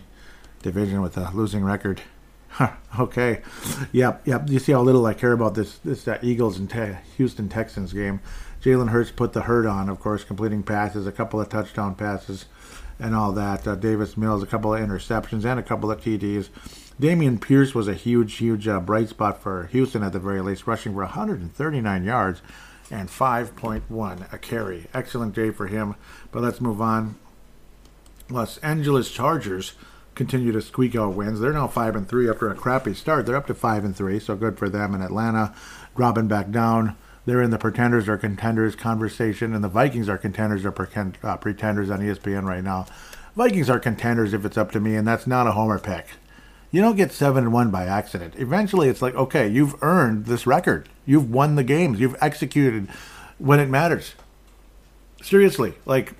division with a losing record. Huh, okay, yep, yep. You see how little I care about this this uh, Eagles and te- Houston Texans game. Jalen Hurts put the hurt on, of course, completing passes, a couple of touchdown passes, and all that. Uh, Davis Mills, a couple of interceptions, and a couple of T Ds. Damian Pierce was a huge, huge uh, bright spot for Houston at the very least, rushing for one hundred thirty-nine yards and five point one a carry. Excellent day for him, but let's move on. Los Angeles Chargers continue to squeak out wins. They're now five and three after a crappy start. They're up to five and three, so good for them. In Atlanta, dropping back down. They're in the pretenders or contenders conversation, and the Vikings are contenders or pretenders on E S P N right now. Vikings are contenders if it's up to me, and that's not a homer pick. You don't get seven and one by accident. Eventually, it's like, okay, you've earned this record. You've won the games. You've executed when it matters. Seriously, like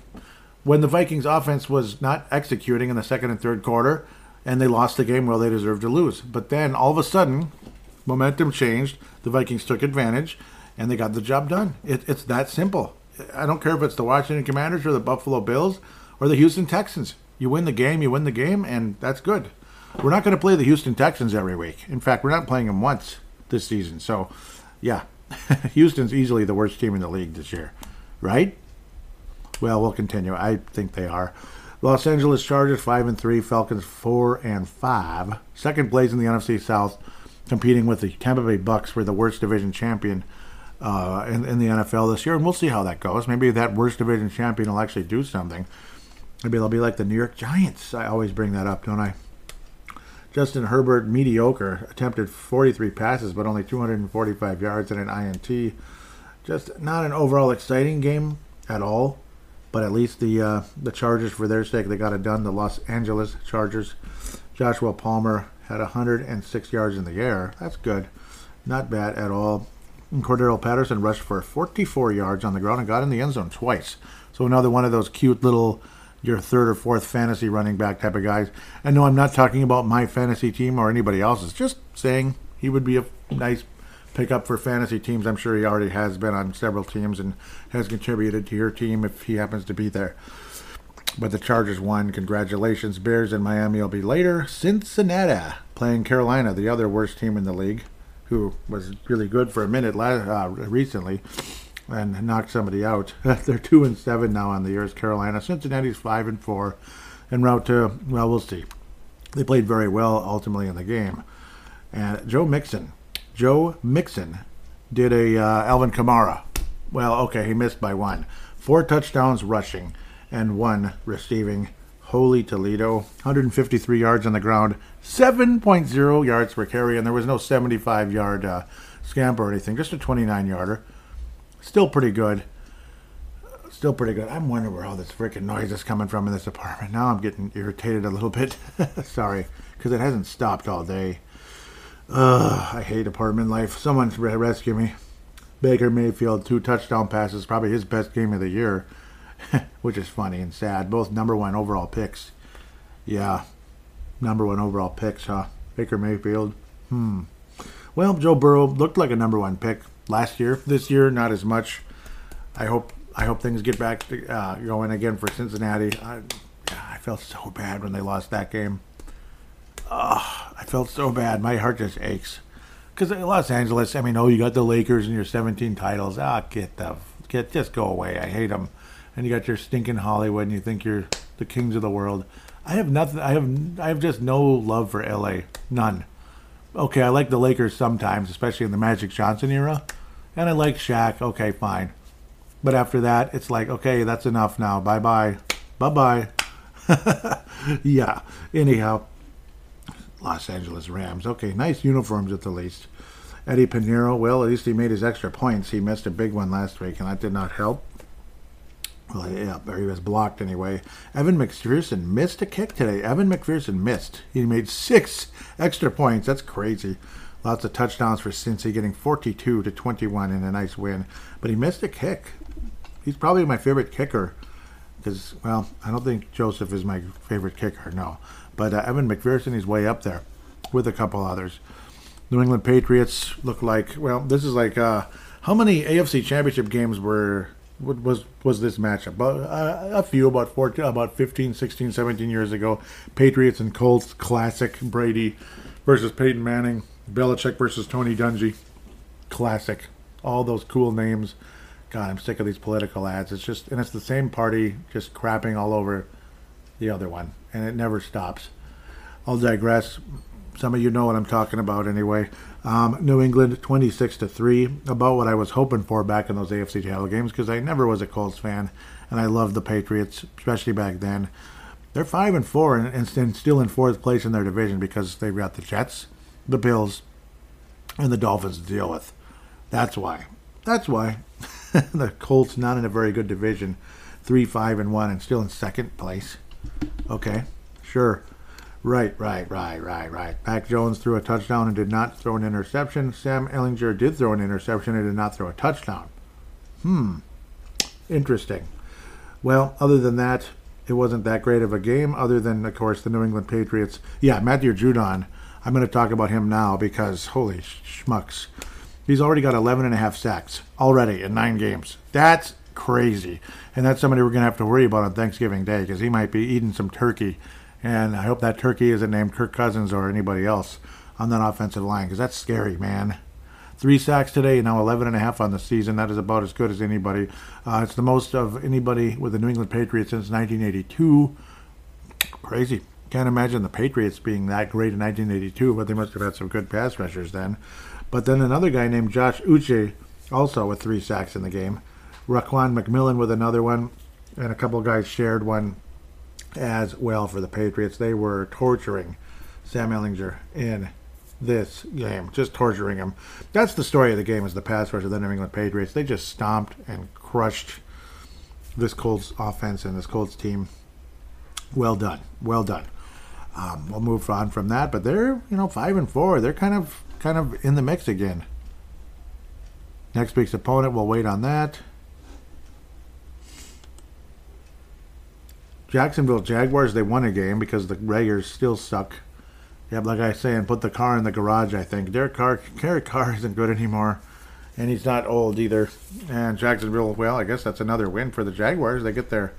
when the Vikings offense was not executing in the second and third quarter and they lost the game, well, they deserved to lose. But then all of a sudden, momentum changed. The Vikings took advantage and they got the job done. It, it's that simple. I don't care if it's the Washington Commanders or the Buffalo Bills or the Houston Texans. You win the game, you win the game, and that's good. We're not going to play the Houston Texans every week. In fact, we're not playing them once this season. So, yeah, Houston's easily the worst team in the league this year, right? Well, we'll continue. I think they are. Los Angeles Chargers five and three, Falcons four and five. Second place in the N F C South, competing with the Tampa Bay Bucks for the worst division champion uh, in, in the N F L this year. And we'll see how that goes. Maybe that worst division champion will actually do something. Maybe they'll be like the New York Giants. I always bring that up, don't I? Justin Herbert, mediocre, attempted forty-three passes, but only two hundred forty-five yards and an I N T. Just not an overall exciting game at all, but at least the uh, the Chargers, for their sake, they got it done. The Los Angeles Chargers. Joshua Palmer had one hundred six yards in the air. That's good. Not bad at all. And Cordero Patterson rushed for forty-four yards on the ground and got in the end zone twice. So another one of those cute little, your third or fourth fantasy running back type of guys. And no, I'm not talking about my fantasy team or anybody else's. Just saying he would be a nice pickup for fantasy teams. I'm sure he already has been on several teams and has contributed to your team if he happens to be there. But the Chargers won. Congratulations. Bears in Miami will be later. Cincinnati playing Carolina, the other worst team in the league, who was really good for a minute uh, recently. And knocked somebody out. They're two and seven now on the year as Carolina. Cincinnati's five and four, en route to, well, we'll see. They played very well ultimately in the game. And Joe Mixon, Joe Mixon, did a uh, Alvin Kamara. Well, okay, he missed by one. Four touchdowns rushing and one receiving. Holy Toledo, one hundred fifty-three yards on the ground, seven point oh yards per carry, and there was no seventy-five-yard uh, scamper or anything. Just a twenty-nine-yarder. Still pretty good. Still pretty good. I'm wondering where all this freaking noise is coming from in this apartment. Now I'm getting irritated a little bit. Sorry, because it hasn't stopped all day. Ugh, I hate apartment life. Someone rescue me. Baker Mayfield, two touchdown passes, probably his best game of the year, which is funny and sad. Both number one overall picks. Yeah, number one overall picks, huh? Baker Mayfield. Hmm. Well, Joe Burrow looked like a number one pick last year. This year, not as much. I hope I hope things get back to uh, going again for Cincinnati. I, I felt so bad when they lost that game. Oh, I felt so bad. My heart just aches. Because Los Angeles, I mean, oh, you got the Lakers and your seventeen titles. Ah, get the, get, just go away. I hate them. And you got your stinking Hollywood and you think you're the kings of the world. I have nothing. I have I have just no love for L A. None. Okay, I like the Lakers sometimes, especially in the Magic Johnson era. And I like Shaq. Okay, fine. But after that, it's like, okay, that's enough now. Bye-bye. Bye-bye. Yeah. Anyhow, Los Angeles Rams. Okay, nice uniforms at the least. Eddie Pinheiro, well, at least he made his extra points. He missed a big one last week, and that did not help. Well, yeah, he was blocked anyway. Evan McPherson missed a kick today. Evan McPherson missed. He made six extra points. That's crazy. Lots of touchdowns for Cincy, getting forty-two to twenty-one in a nice win. But he missed a kick. He's probably my favorite kicker because, well, I don't think Joseph is my favorite kicker, no. But uh, Evan McPherson, he's way up there with a couple others. New England Patriots look like, well, this is like uh, How many A F C Championship games were was was this matchup? Uh, a few, about fourteen, about fifteen, sixteen, seventeen years ago. Patriots and Colts, classic. Brady versus Peyton Manning. Belichick versus Tony Dungy, classic. All those cool names. God, I'm sick of these political ads. It's just, and it's the same party just crapping all over the other one, and it never stops. I'll digress. Some of you know what I'm talking about anyway. Um, New England, twenty-six to three. About what I was hoping for back in those A F C title games, because I never was a Colts fan, and I loved the Patriots, especially back then. They're five and four and, and, and still in fourth place in their division because they've got the Jets, the Bills, and the Dolphins to deal with. That's why. That's why. The Colts not in a very good division. three, five, and one and still in second place. Okay, sure. Right, right, right, right, right. Mac Jones threw a touchdown and did not throw an interception. Sam Ehlinger did throw an interception and did not throw a touchdown. Hmm. Interesting. Well, other than that, it wasn't that great of a game, other than, of course, the New England Patriots. Yeah, Matthew Judon. I'm going to talk about him now because, holy schmucks, he's already got eleven and a half sacks already in nine games. That's crazy. And that's somebody we're going to have to worry about on Thanksgiving Day, because he might be eating some turkey. And I hope that turkey isn't named Kirk Cousins or anybody else on that offensive line, because that's scary, man. Three sacks today, now eleven and a half on the season. That is about as good as anybody. Uh, it's the most of anybody with the New England Patriots since nineteen eighty-two. Crazy. Can't imagine the Patriots being that great in nineteen eighty-two, but they must have had some good pass rushers then. But then another guy named Josh Uche, also with three sacks in the game. Raquan McMillan with another one, and a couple guys shared one as well for the Patriots. They were torturing Sam Ehlinger in this game, just torturing him. That's the story of the game, is the pass rush of the New England Patriots. They just stomped and crushed this Colts offense and this Colts team. Well done, well done. Um, we'll move on from that, but they're, you know, five and four. They're kind of kind of in the mix again. Next week's opponent, we'll wait on that. Jacksonville Jaguars, they won a game because the Raiders still suck. Yeah, like I say, and put the car in the garage, I think. Derek Carr, Derek Carr isn't good anymore, and he's not old either. And Jacksonville, well, I guess that's another win for the Jaguars. They get their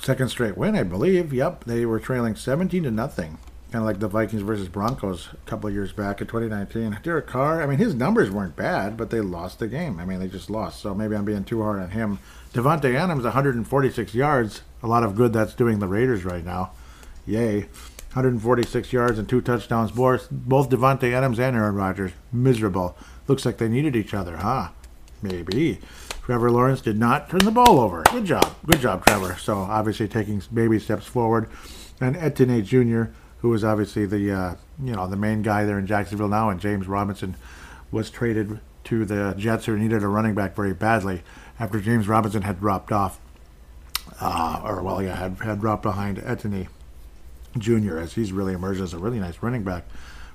second straight win, I believe. Yep, they were trailing seventeen to nothing. Kind of like the Vikings versus Broncos a couple of years back in twenty nineteen. Derek Carr, I mean, his numbers weren't bad, but they lost the game. I mean, they just lost, so maybe I'm being too hard on him. Davante Adams, one hundred forty-six yards. A lot of good that's doing the Raiders right now. Yay. one hundred forty-six yards and two touchdowns. Both Davante Adams and Aaron Rodgers, miserable. Looks like they needed each other, huh? Maybe. Trevor Lawrence did not turn the ball over. Good job. Good job, Trevor. So, obviously taking baby steps forward. And Etienne Junior, who is obviously the uh, you know the main guy there in Jacksonville now, and James Robinson was traded to the Jets, who needed a running back very badly after James Robinson had dropped off, uh, or well, yeah, had, had dropped behind Etienne Junior, as he's really emerged as a really nice running back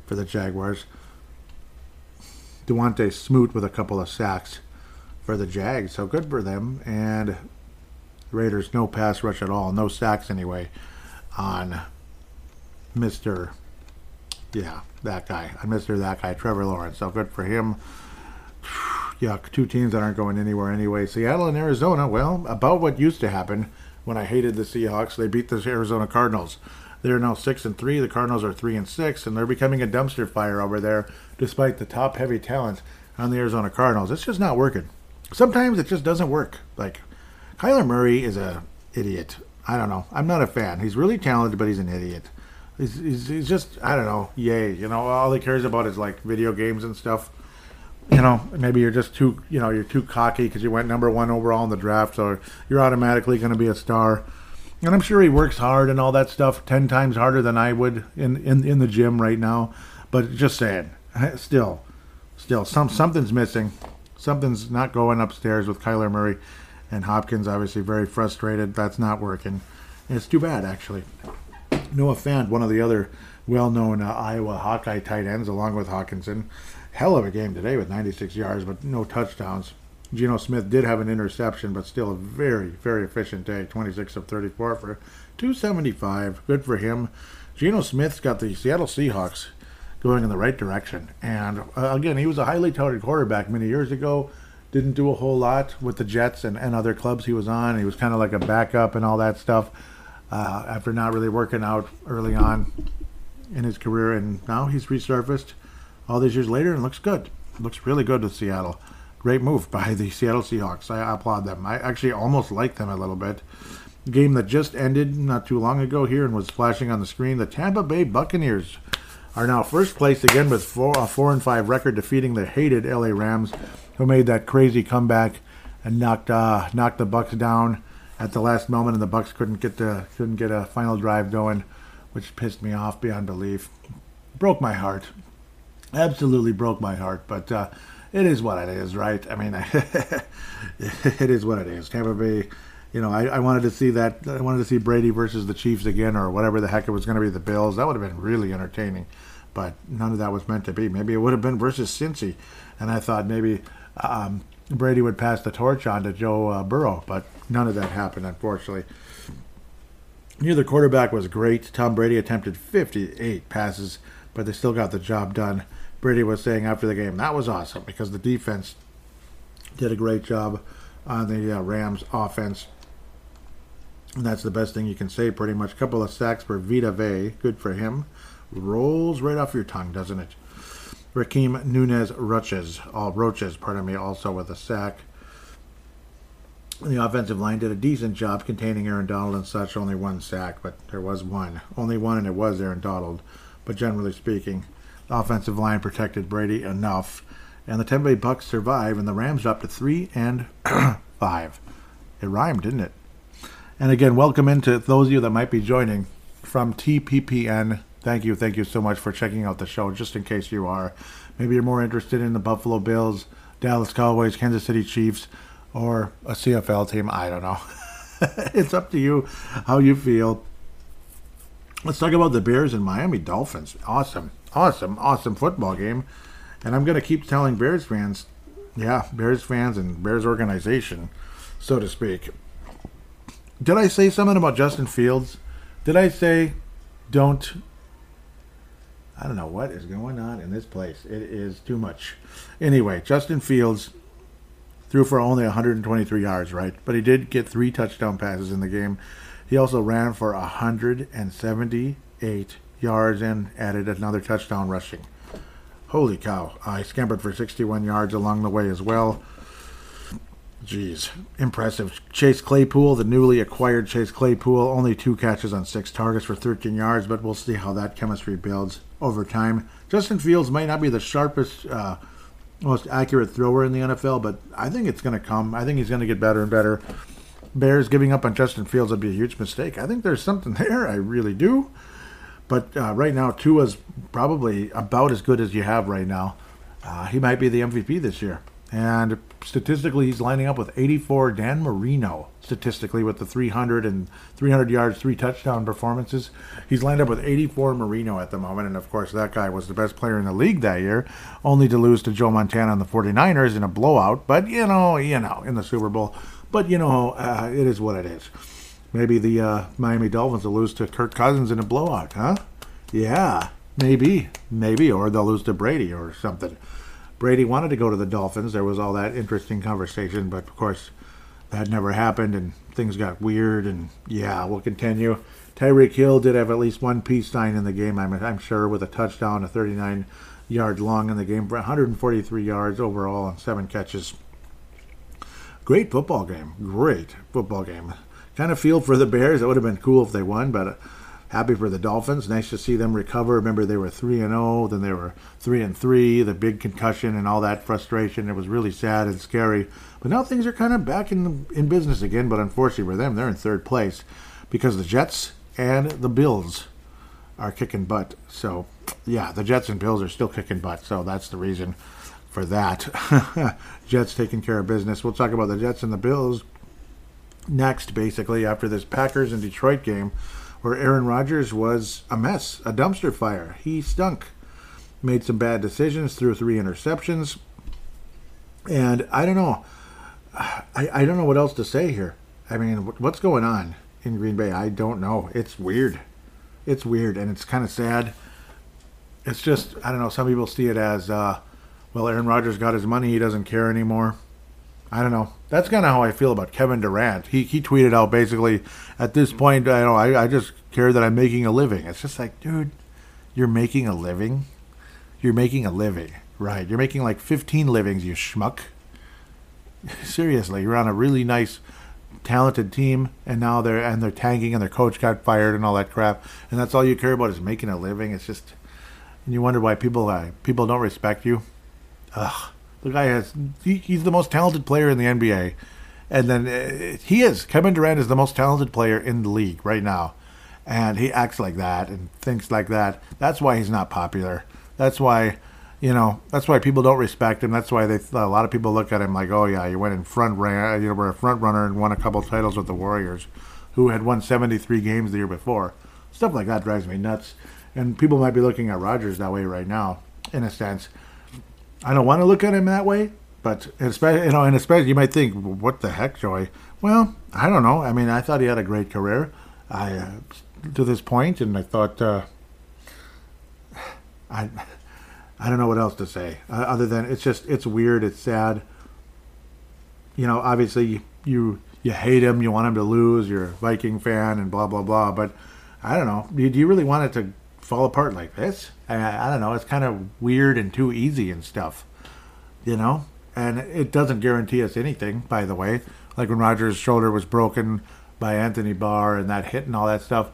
for the Jaguars. Devontae Smoot with a couple of sacks for the Jags, so good for them. And the Raiders, no pass rush at all, no sacks anyway, on Mister Yeah, that guy. I Mister that guy, Trevor Lawrence. So good for him. Yuck, two teams that aren't going anywhere anyway. Seattle and Arizona, well, about what used to happen when I hated the Seahawks. They beat the Arizona Cardinals. They're now six and three. The Cardinals are three and six, and they're becoming a dumpster fire over there despite the top-heavy talent on the Arizona Cardinals. It's just not working. Sometimes it just doesn't work. Like, Kyler Murray is a idiot. I don't know. I'm not a fan. He's really talented, but he's an idiot. He's, he's, he's just, I don't know, yay. You know, all he cares about is, like, video games and stuff. You know, maybe you're just too, you know, you're too cocky because you went number one overall in the draft, so you're automatically going to be a star. And I'm sure he works hard and all that stuff, ten times harder than I would in, in, in the gym right now. But just saying, still, still, some something's missing. Something's not going upstairs with Kyler Murray and Hopkins, obviously very frustrated. That's not working. And it's too bad, actually. Noah Fant, one of the other well-known uh, Iowa Hawkeye tight ends, along with Hockenson. Hell of a game today with ninety-six yards, but no touchdowns. Geno Smith did have an interception, but still a very, very efficient day. twenty-six of thirty-four for two seventy-five. Good for him. Geno Smith's got the Seattle Seahawks going in the right direction. And uh, again, he was a highly touted quarterback many years ago. Didn't do a whole lot with the Jets and, and other clubs he was on. He was kind of like a backup and all that stuff uh, after not really working out early on in his career. And now he's resurfaced all these years later and looks good. Looks really good with Seattle. Great move by the Seattle Seahawks. I applaud them. I actually almost like them a little bit. Game that just ended not too long ago here and was flashing on the screen. The Tampa Bay Buccaneers are now first place again with four, a four and five record, defeating the hated L A Rams, who made that crazy comeback and knocked uh, knocked the Bucs down at the last moment, and the Bucs couldn't get the couldn't get a final drive going, which pissed me off beyond belief. Broke my heart, absolutely broke my heart. But uh, it is what it is, right? I mean, it is what it is. Tampa Bay. You know, I, I wanted to see that. I wanted to see Brady versus the Chiefs again, or whatever the heck it was going to be, the Bills. That would have been really entertaining, but none of that was meant to be. Maybe it would have been versus Cincy, and I thought maybe um, Brady would pass the torch on to Joe uh, Burrow, but none of that happened, unfortunately. Neither quarterback was great. Tom Brady attempted fifty-eight passes, but they still got the job done. Brady was saying after the game, that was awesome, because the defense did a great job on the uh, Rams offense. And that's the best thing you can say, pretty much. A couple of sacks for Vita Vea. Good for him. Rolls right off your tongue, doesn't it? Raheem Nunez Roaches, all Roaches, pardon me, also with a sack. The offensive line did a decent job containing Aaron Donald and such. Only one sack, but there was one. Only one, and it was Aaron Donald. But generally speaking, the offensive line protected Brady enough. And the Tampa Bay Bucs survive, and the Rams up to three and five. It rhymed, didn't it? And again, welcome into those of you that might be joining from T P P N. Thank you, thank you so much for checking out the show, just in case you are. Maybe you're more interested in the Buffalo Bills, Dallas Cowboys, Kansas City Chiefs, or a C F L team. I don't know. It's up to you how you feel. Let's talk about the Bears and Miami Dolphins. Awesome, awesome, awesome football game. And I'm going to keep telling Bears fans, yeah, Bears fans and Bears organization, so to speak. Did I say something about Justin Fields? Did I say don't... I don't know what is going on in this place. It is too much. Anyway, Justin Fields threw for only one hundred twenty-three yards, right? But he did get three touchdown passes in the game. He also ran for one hundred seventy-eight yards and added another touchdown rushing. Holy cow. I scampered for sixty-one yards along the way as well. Jeez, impressive. Chase Claypool, the newly acquired Chase Claypool, only two catches on six targets for thirteen yards, but we'll see how that chemistry builds over time. Justin Fields might not be the sharpest, uh, most accurate thrower in the N F L, but I think it's going to come. I think he's going to get better and better. Bears giving up on Justin Fields would be a huge mistake. I think there's something there. I really do. But uh, right now, Tua's probably about as good as you have right now. Uh, he might be the M V P this year. And statistically, he's lining up with eighty-four Dan Marino. Statistically, with the three hundred and three hundred yards, three touchdown performances, he's lined up with eighty-four Marino at the moment. And of course, that guy was the best player in the league that year, only to lose to Joe Montana and the 49ers in a blowout. But you know, you know, in the Super Bowl. But you know, uh, it is what it is. Maybe the uh, Miami Dolphins will lose to Kirk Cousins in a blowout, huh? Yeah, maybe, maybe, or they'll lose to Brady or something. Brady wanted to go to the Dolphins. There was all that interesting conversation, but of course that never happened, and things got weird, and yeah, we'll continue. Tyreek Hill did have at least one peace sign in the game, I'm, I'm sure, with a touchdown, a thirty-nine-yard long in the game, for one hundred forty-three yards overall on seven catches. Great football game. Great football game. Kind of feel for the Bears. It would have been cool if they won, but... Uh, Happy for the Dolphins. Nice to see them recover. Remember, they were three and oh, then they were three and three, the big concussion and all that frustration. It was really sad and scary. But now things are kind of back in in business again, but unfortunately for them, they're in third place because the Jets and the Bills are kicking butt. So, yeah, the Jets and Bills are still kicking butt, so that's the reason for that. Jets taking care of business. We'll talk about the Jets and the Bills next, basically, after this Packers and Detroit game, where Aaron Rodgers was a mess, a dumpster fire. He stunk. Made some bad decisions, threw three interceptions. And I don't know. I, I don't know what else to say here. I mean, what's going on in Green Bay? I don't know. It's weird. It's weird, and it's kind of sad. it's just, I don't know, some people see it as, uh, well, Aaron Rodgers got his money, he doesn't care anymore. I don't know. That's kind of how I feel about Kevin Durant. He he tweeted out basically, at this point, I know I, I just care that I'm making a living. It's just like, dude, you're making a living? You're making a living, right? You're making like fifteen livings, you schmuck. Seriously, you're on a really nice, talented team, and now they're and they're tanking, and their coach got fired, and all that crap. And that's all you care about is making a living. It's just, and you wonder why people uh, people don't respect you. Ugh. The guy has, he, he's the most talented player in the N B A. And then uh, he is. Kevin Durant is the most talented player in the league right now. And he acts like that and thinks like that. That's why he's not popular. That's why, you know, that's why people don't respect him. That's why they a lot of people look at him like, oh, yeah, you went in front, ran, you know, were a front runner and won a couple titles with the Warriors, who had won seventy-three games the year before. Stuff like that drives me nuts. And people might be looking at Rodgers that way right now, in a sense. I don't want to look at him that way, but especially, you know, and especially you might think, what the heck, Joey? Well, I don't know. I mean, I thought he had a great career I, uh, to this point, and I thought, uh, I, I don't know what else to say uh, other than it's just, it's weird, it's sad. You know, obviously you you hate him, you want him to lose, you're a Viking fan, and blah blah blah. But I don't know. Do you really want it to fall apart like this? I, I don't know. It's kind of weird and too easy and stuff, you know. And it doesn't guarantee us anything, by the way. Like when Rodgers' shoulder was broken by Anthony Barr and that hit and all that stuff.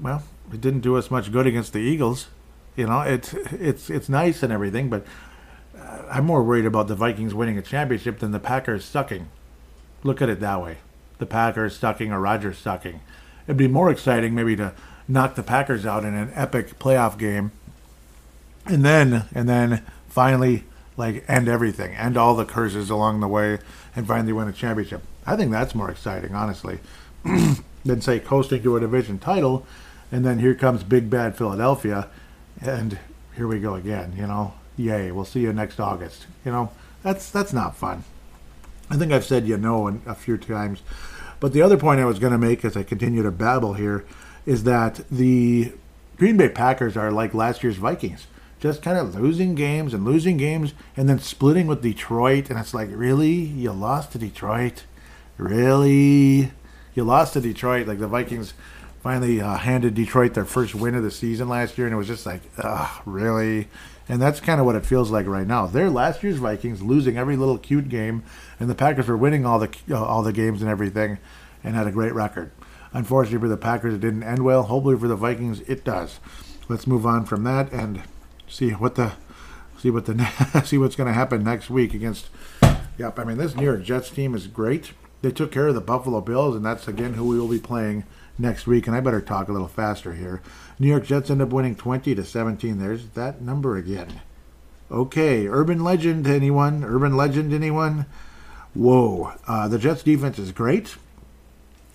Well, it didn't do us much good against the Eagles, you know. It's it's it's nice and everything, but I'm more worried about the Vikings winning a championship than the Packers sucking. Look at it that way. The Packers sucking or Rodgers sucking. It'd be more exciting maybe to knock the Packers out in an epic playoff game, and then and then finally like end everything, end all the curses along the way, and finally win a championship. I think that's more exciting, honestly, than say coasting to a division title, and then here comes big bad Philadelphia, and here we go again. You know, yay, we'll see you next August. You know, that's that's not fun. I think I've said you know in a few times, but the other point I was going to make as I continue to babble here is that the Green Bay Packers are like last year's Vikings, just kind of losing games and losing games and then splitting with Detroit. And it's like, really? You lost to Detroit? Really? You lost to Detroit? Like the Vikings finally uh, handed Detroit their first win of the season last year, and it was just like, ugh, really? And that's kind of what it feels like right now. They're last year's Vikings, losing every little cute game, and the Packers were winning all the, uh, all the games and everything and had a great record. Unfortunately for the Packers, it didn't end well. Hopefully for the Vikings, it does. Let's move on from that and see what the see what the see what's going to happen next week against. Yep, I mean this New York Jets team is great. They took care of the Buffalo Bills, and that's again who we will be playing next week. And I better talk a little faster here. New York Jets end up winning twenty to seventeen. There's that number again. Okay, urban legend, anyone? Urban legend, anyone? Whoa, uh, the Jets defense is great.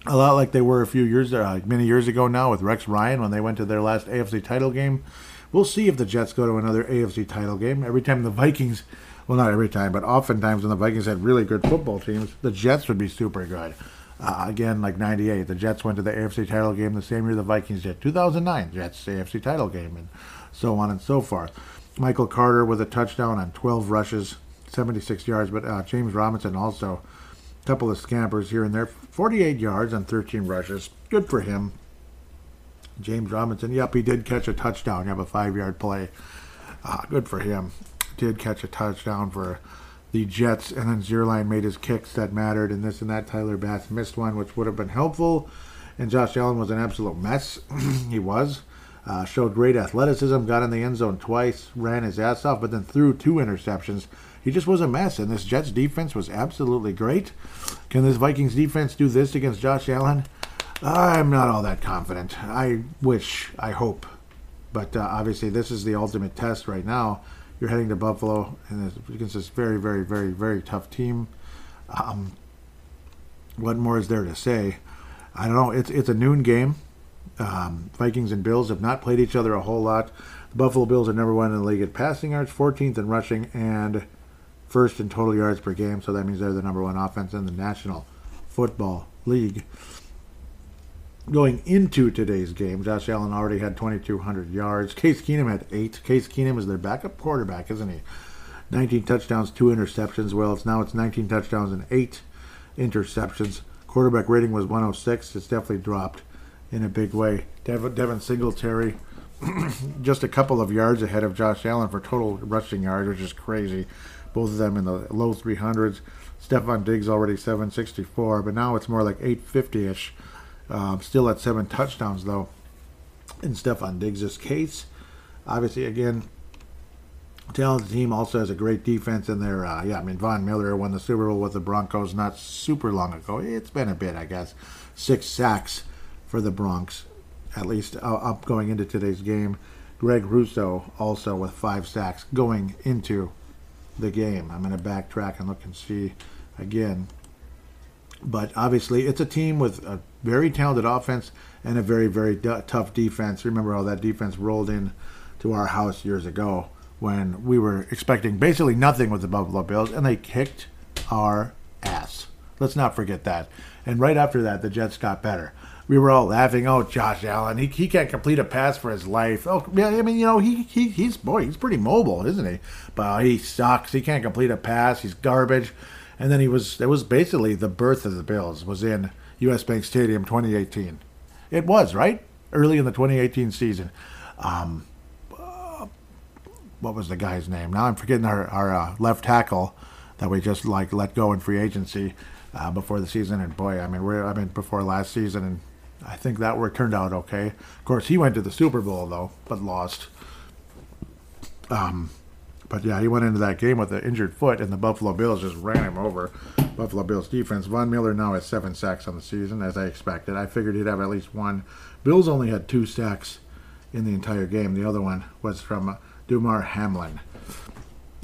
A lot like they were a few years, uh, many years ago now with Rex Ryan when they went to their last A F C title game. We'll see if the Jets go to another A F C title game. Every time the Vikings, well, not every time, but oftentimes when the Vikings had really good football teams, the Jets would be super good. Uh, again, like ninety-eight, the Jets went to the A F C title game the same year the Vikings did. two thousand nine, Jets, A F C title game, and so on and so forth. Michael Carter with a touchdown on twelve rushes, seventy-six yards, but uh, James Robinson also. Couple of scampers here and there, forty-eight yards on thirteen rushes. Good for him. James Robinson, yep, he did catch a touchdown. You have a five-yard play. Uh, good for him. Did catch a touchdown for the Jets, and then Zierlein made his kicks that mattered, and this and that. Tyler Bass missed one, which would have been helpful, and Josh Allen was an absolute mess. He was. Uh, showed great athleticism, got in the end zone twice, ran his ass off, but then threw two interceptions. He just was a mess, and this Jets defense was absolutely great. Can this Vikings defense do this against Josh Allen? I'm not all that confident. I wish, I hope. But uh, obviously, this is the ultimate test right now. You're heading to Buffalo and against this very, very, very, very tough team. Um, what more is there to say? I don't know. It's, it's a noon game. Um, Vikings and Bills have not played each other a whole lot. The Buffalo Bills are number one in the league in passing yards, fourteenth in rushing, and first in total yards per game, so that means they're the number one offense in the National Football League. going into today's game, Josh Allen already had twenty-two hundred yards. Case Keenum had eight. Case Keenum is their backup quarterback, isn't he? nineteen touchdowns, two interceptions. Well, it's now it's nineteen touchdowns and eight interceptions. Quarterback rating was one oh six. It's definitely dropped in a big way. Dev- Devin Singletary, just a couple of yards ahead of Josh Allen for total rushing yards, which is crazy. Both of them in the low three hundreds. Stefon Diggs already seven sixty-four, but now it's more like eight fifty-ish. Um, still at seven touchdowns, though, in Stefon Diggs' case. Obviously, again, talented team, also has a great defense in there. Uh, yeah, I mean, Von Miller won the Super Bowl with the Broncos not super long ago. It's been a bit, I guess. Six sacks for the Bronx, at least uh, up going into today's game. Greg Rousseau also with five sacks going into the game. I'm going to backtrack and look and see again. But obviously, it's a team with a very talented offense and a very, very d- tough defense. Remember how that defense rolled in to our house years ago when we were expecting basically nothing with the Buffalo Bills, and they kicked our ass. Let's not forget that. And right after that, the Jets got better. We were all laughing, oh, Josh Allen, he he can't complete a pass for his life. Oh, yeah, I mean, you know, he he he's, boy, he's pretty mobile, isn't he? But he sucks. He can't complete a pass. He's garbage. And then he was, it was basically the birth of the Bills was in U S Bank Stadium twenty eighteen. It was, right? Early in the twenty eighteen season. Um, uh, what was the guy's name? Now I'm forgetting our, our uh, left tackle that we just like let go in free agency uh, before the season. And boy, I mean, we're, I mean, before last season, and I think that were turned out okay. Of course, he went to the Super Bowl, though, but lost. Um... But, yeah, he went into that game with an injured foot, and the Buffalo Bills just ran him over. Buffalo Bills defense. Von Miller now has seven sacks on the season, as I expected. I figured he'd have at least one. Bills only had two sacks in the entire game. The other one was from Dumar Hamlin.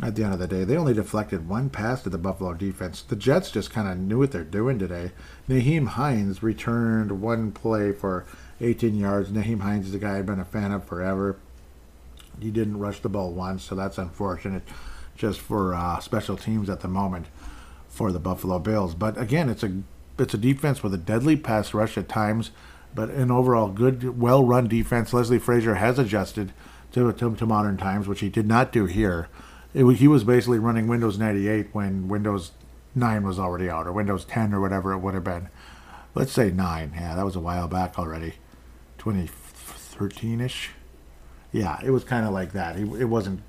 At the end of the day, they only deflected one pass to the Buffalo defense. The Jets just kind of knew what they're doing today. Naheem Hines returned one play for eighteen yards. Naheem Hines is a guy I've been a fan of forever. He didn't rush the ball once, so that's unfortunate just for uh, special teams at the moment for the Buffalo Bills. But again, it's a it's a defense with a deadly pass rush at times, but an overall good, well-run defense. Leslie Frazier has adjusted to, to, to modern times, which he did not do here. It, he was basically running Windows ninety-eight when Windows nine was already out, or Windows ten or whatever it would have been. Let's say nine. Yeah, that was a while back already, twenty thirteen-ish. Yeah, it was kind of like that. It, it wasn't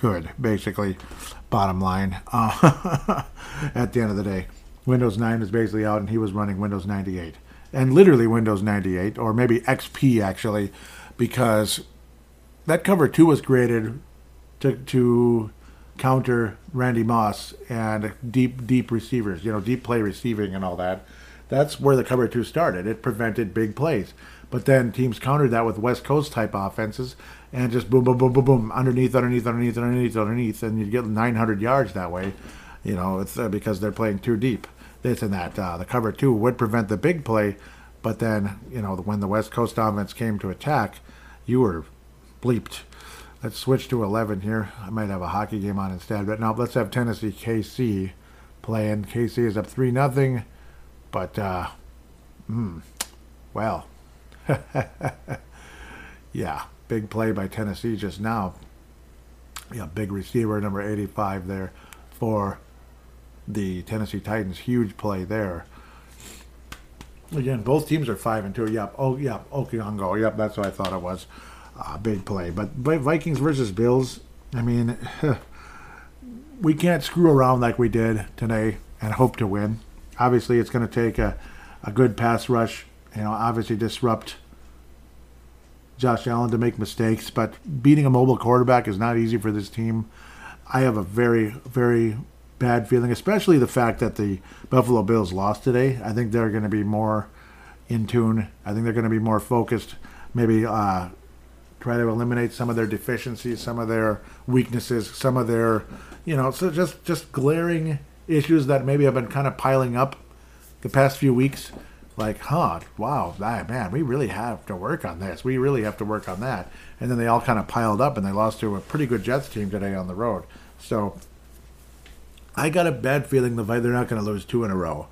good, basically, bottom line. Uh, at the end of the day, Windows nine is basically out, and he was running Windows ninety-eight. And literally Windows ninety-eight, or maybe X P, actually, because that cover two was created to to counter Randy Moss and deep, deep receivers, you know, deep play receiving and all that. That's where the cover two started. It prevented big plays. But then teams countered that with West Coast-type offenses and just boom, boom, boom, boom, boom, underneath, underneath, underneath, underneath, underneath, and you'd get nine hundred yards that way, you know, it's uh, because they're playing too deep, this and that. Uh, the cover two would prevent the big play, but then, you know, when the West Coast offense came to attack, you were bleeped. Let's switch to eleven here. I might have a hockey game on instead, but now let's have Tennessee-K C playing. K C is up three nothing, but, uh, mm, well... yeah, big play by Tennessee just now. Yeah, big receiver, number eighty-five there for the Tennessee Titans. Huge play there. Again, both teams are five and two. Yep, oh, yep, Okongwu. Yep, that's what I thought it was. Uh, big play. But Vikings versus Bills, I mean, we can't screw around like we did today and hope to win. Obviously, it's going to take a, a good pass rush. You know, obviously disrupt Josh Allen to make mistakes, but beating a mobile quarterback is not easy for this team. I have a very, very bad feeling, especially the fact that the Buffalo Bills lost today. I think they're going to be more in tune. I think they're going to be more focused, maybe uh, try to eliminate some of their deficiencies, some of their weaknesses, some of their, you know, so just, just glaring issues that maybe have been kind of piling up the past few weeks. Like, huh, wow, man, we really have to work on this. We really have to work on that. And then they all kind of piled up, and they lost to a pretty good Jets team today on the road. So I got a bad feeling they're not going to lose two in a row.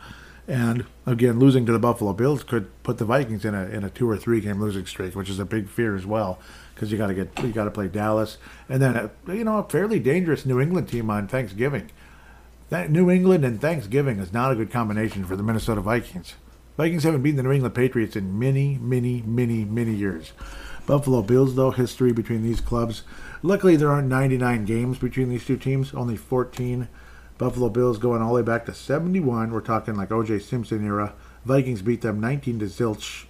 And again, losing to the Buffalo Bills could put the Vikings in a in a two or three game losing streak, which is a big fear as well, because you got to get you got to play Dallas, and then a, you know a fairly dangerous New England team on Thanksgiving. That New England and Thanksgiving is not a good combination for the Minnesota Vikings. Vikings haven't beaten the New England Patriots in many, many, many, many years. Buffalo Bills, though, history between these clubs. Luckily, there aren't ninety-nine games between these two teams, only fourteen. Buffalo Bills going all the way back to seventy-one. We're talking like O J Simpson era. Vikings beat them nineteen to zilch.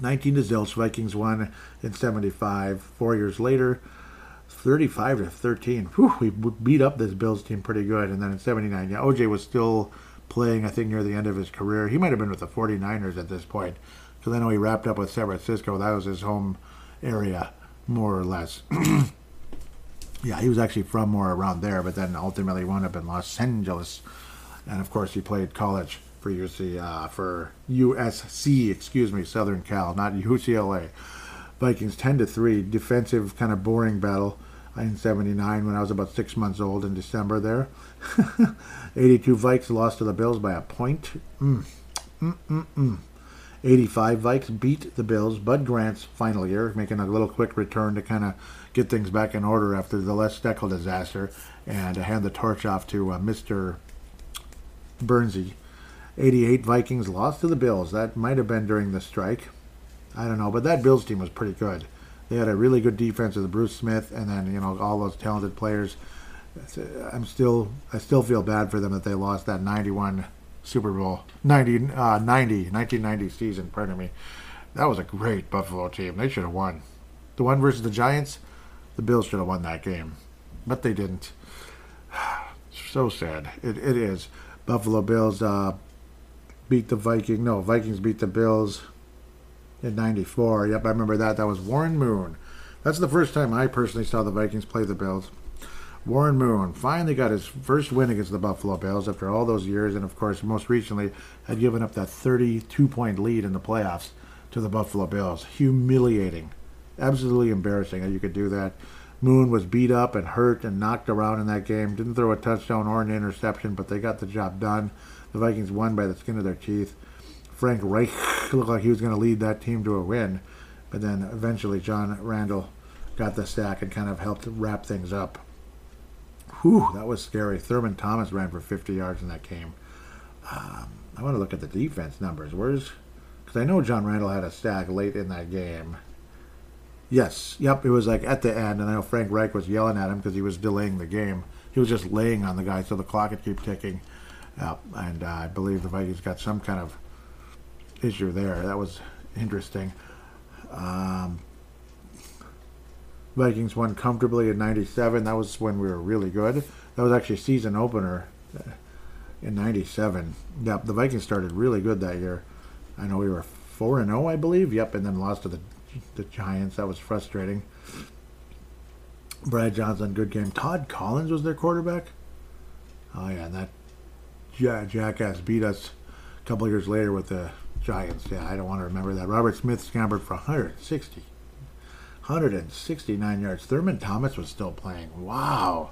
nineteen to zilch. Vikings won in seventy-five. Four years later, thirty-five to thirteen. Whew, we beat up this Bills team pretty good. And then in seventy-nine, yeah, O J was still playing, I think, near the end of his career. He might have been with the 49ers at this point, because I know he wrapped up with San Francisco. That was his home area, more or less. Yeah, he was actually from more around there, but then ultimately wound up in Los Angeles. And, of course, he played college for U C, uh, for U S C, excuse me, Southern Cal, not U C L A. Vikings ten to three, defensive, kind of boring battle in seventy-nine when I was about six months old in December there. eighty-two Vikes lost to the Bills by a point. Mm. Mm-mm-mm. eighty-five Vikes beat the Bills. Bud Grant's final year, making a little quick return to kind of get things back in order after the Les Steckel disaster, and to hand the torch off to uh, Mister Bernsey. eighty-eight Vikings lost to the Bills. That might have been during the strike. I don't know, but that Bills team was pretty good. They had a really good defense with Bruce Smith, and then you know all those talented players. I'm still, I still feel bad for them that they lost that ninety-one Super Bowl, ninety, uh, ninety, nineteen ninety season. Pardon me. That was a great Buffalo team. They should have won. The one versus the Giants, the Bills should have won that game, but they didn't. So sad. It it is. Buffalo Bills uh, beat the Vikings. No, Vikings beat the Bills in ninety-four. Yep, I remember that. That was Warren Moon. That's the first time I personally saw the Vikings play the Bills. Warren Moon finally got his first win against the Buffalo Bills after all those years, and of course, most recently, had given up that thirty-two point lead in the playoffs to the Buffalo Bills. Humiliating. Absolutely embarrassing that you could do that. Moon was beat up and hurt and knocked around in that game. Didn't throw a touchdown or an interception, but they got the job done. The Vikings won by the skin of their teeth. Frank Reich looked like he was going to lead that team to a win, but then eventually John Randall got the sack and kind of helped wrap things up. Whew, that was scary. Thurman Thomas ran for fifty yards in that game. Um, I want to look at the defense numbers. Where's... Because I know John Randall had a sack late in that game. Yes, yep, it was like at the end, and I know Frank Reich was yelling at him because he was delaying the game. He was just laying on the guy so the clock would keep ticking. Uh, and uh, I believe the Vikings got some kind of issue there. That was interesting. Um, Vikings won comfortably in ninety-seven. That was when we were really good. That was actually season opener in ninety-seven. Yep, the Vikings started really good that year. I know we were four and oh, I believe. Yep, and then lost to the the Giants. That was frustrating. Brad Johnson, good game. Todd Collins was their quarterback. Oh, yeah, and that ja- jackass beat us a couple years later with the Giants. Yeah, I don't want to remember that. Robert Smith scampered for one hundred sixty, one hundred sixty-nine yards. Thurman Thomas was still playing. Wow.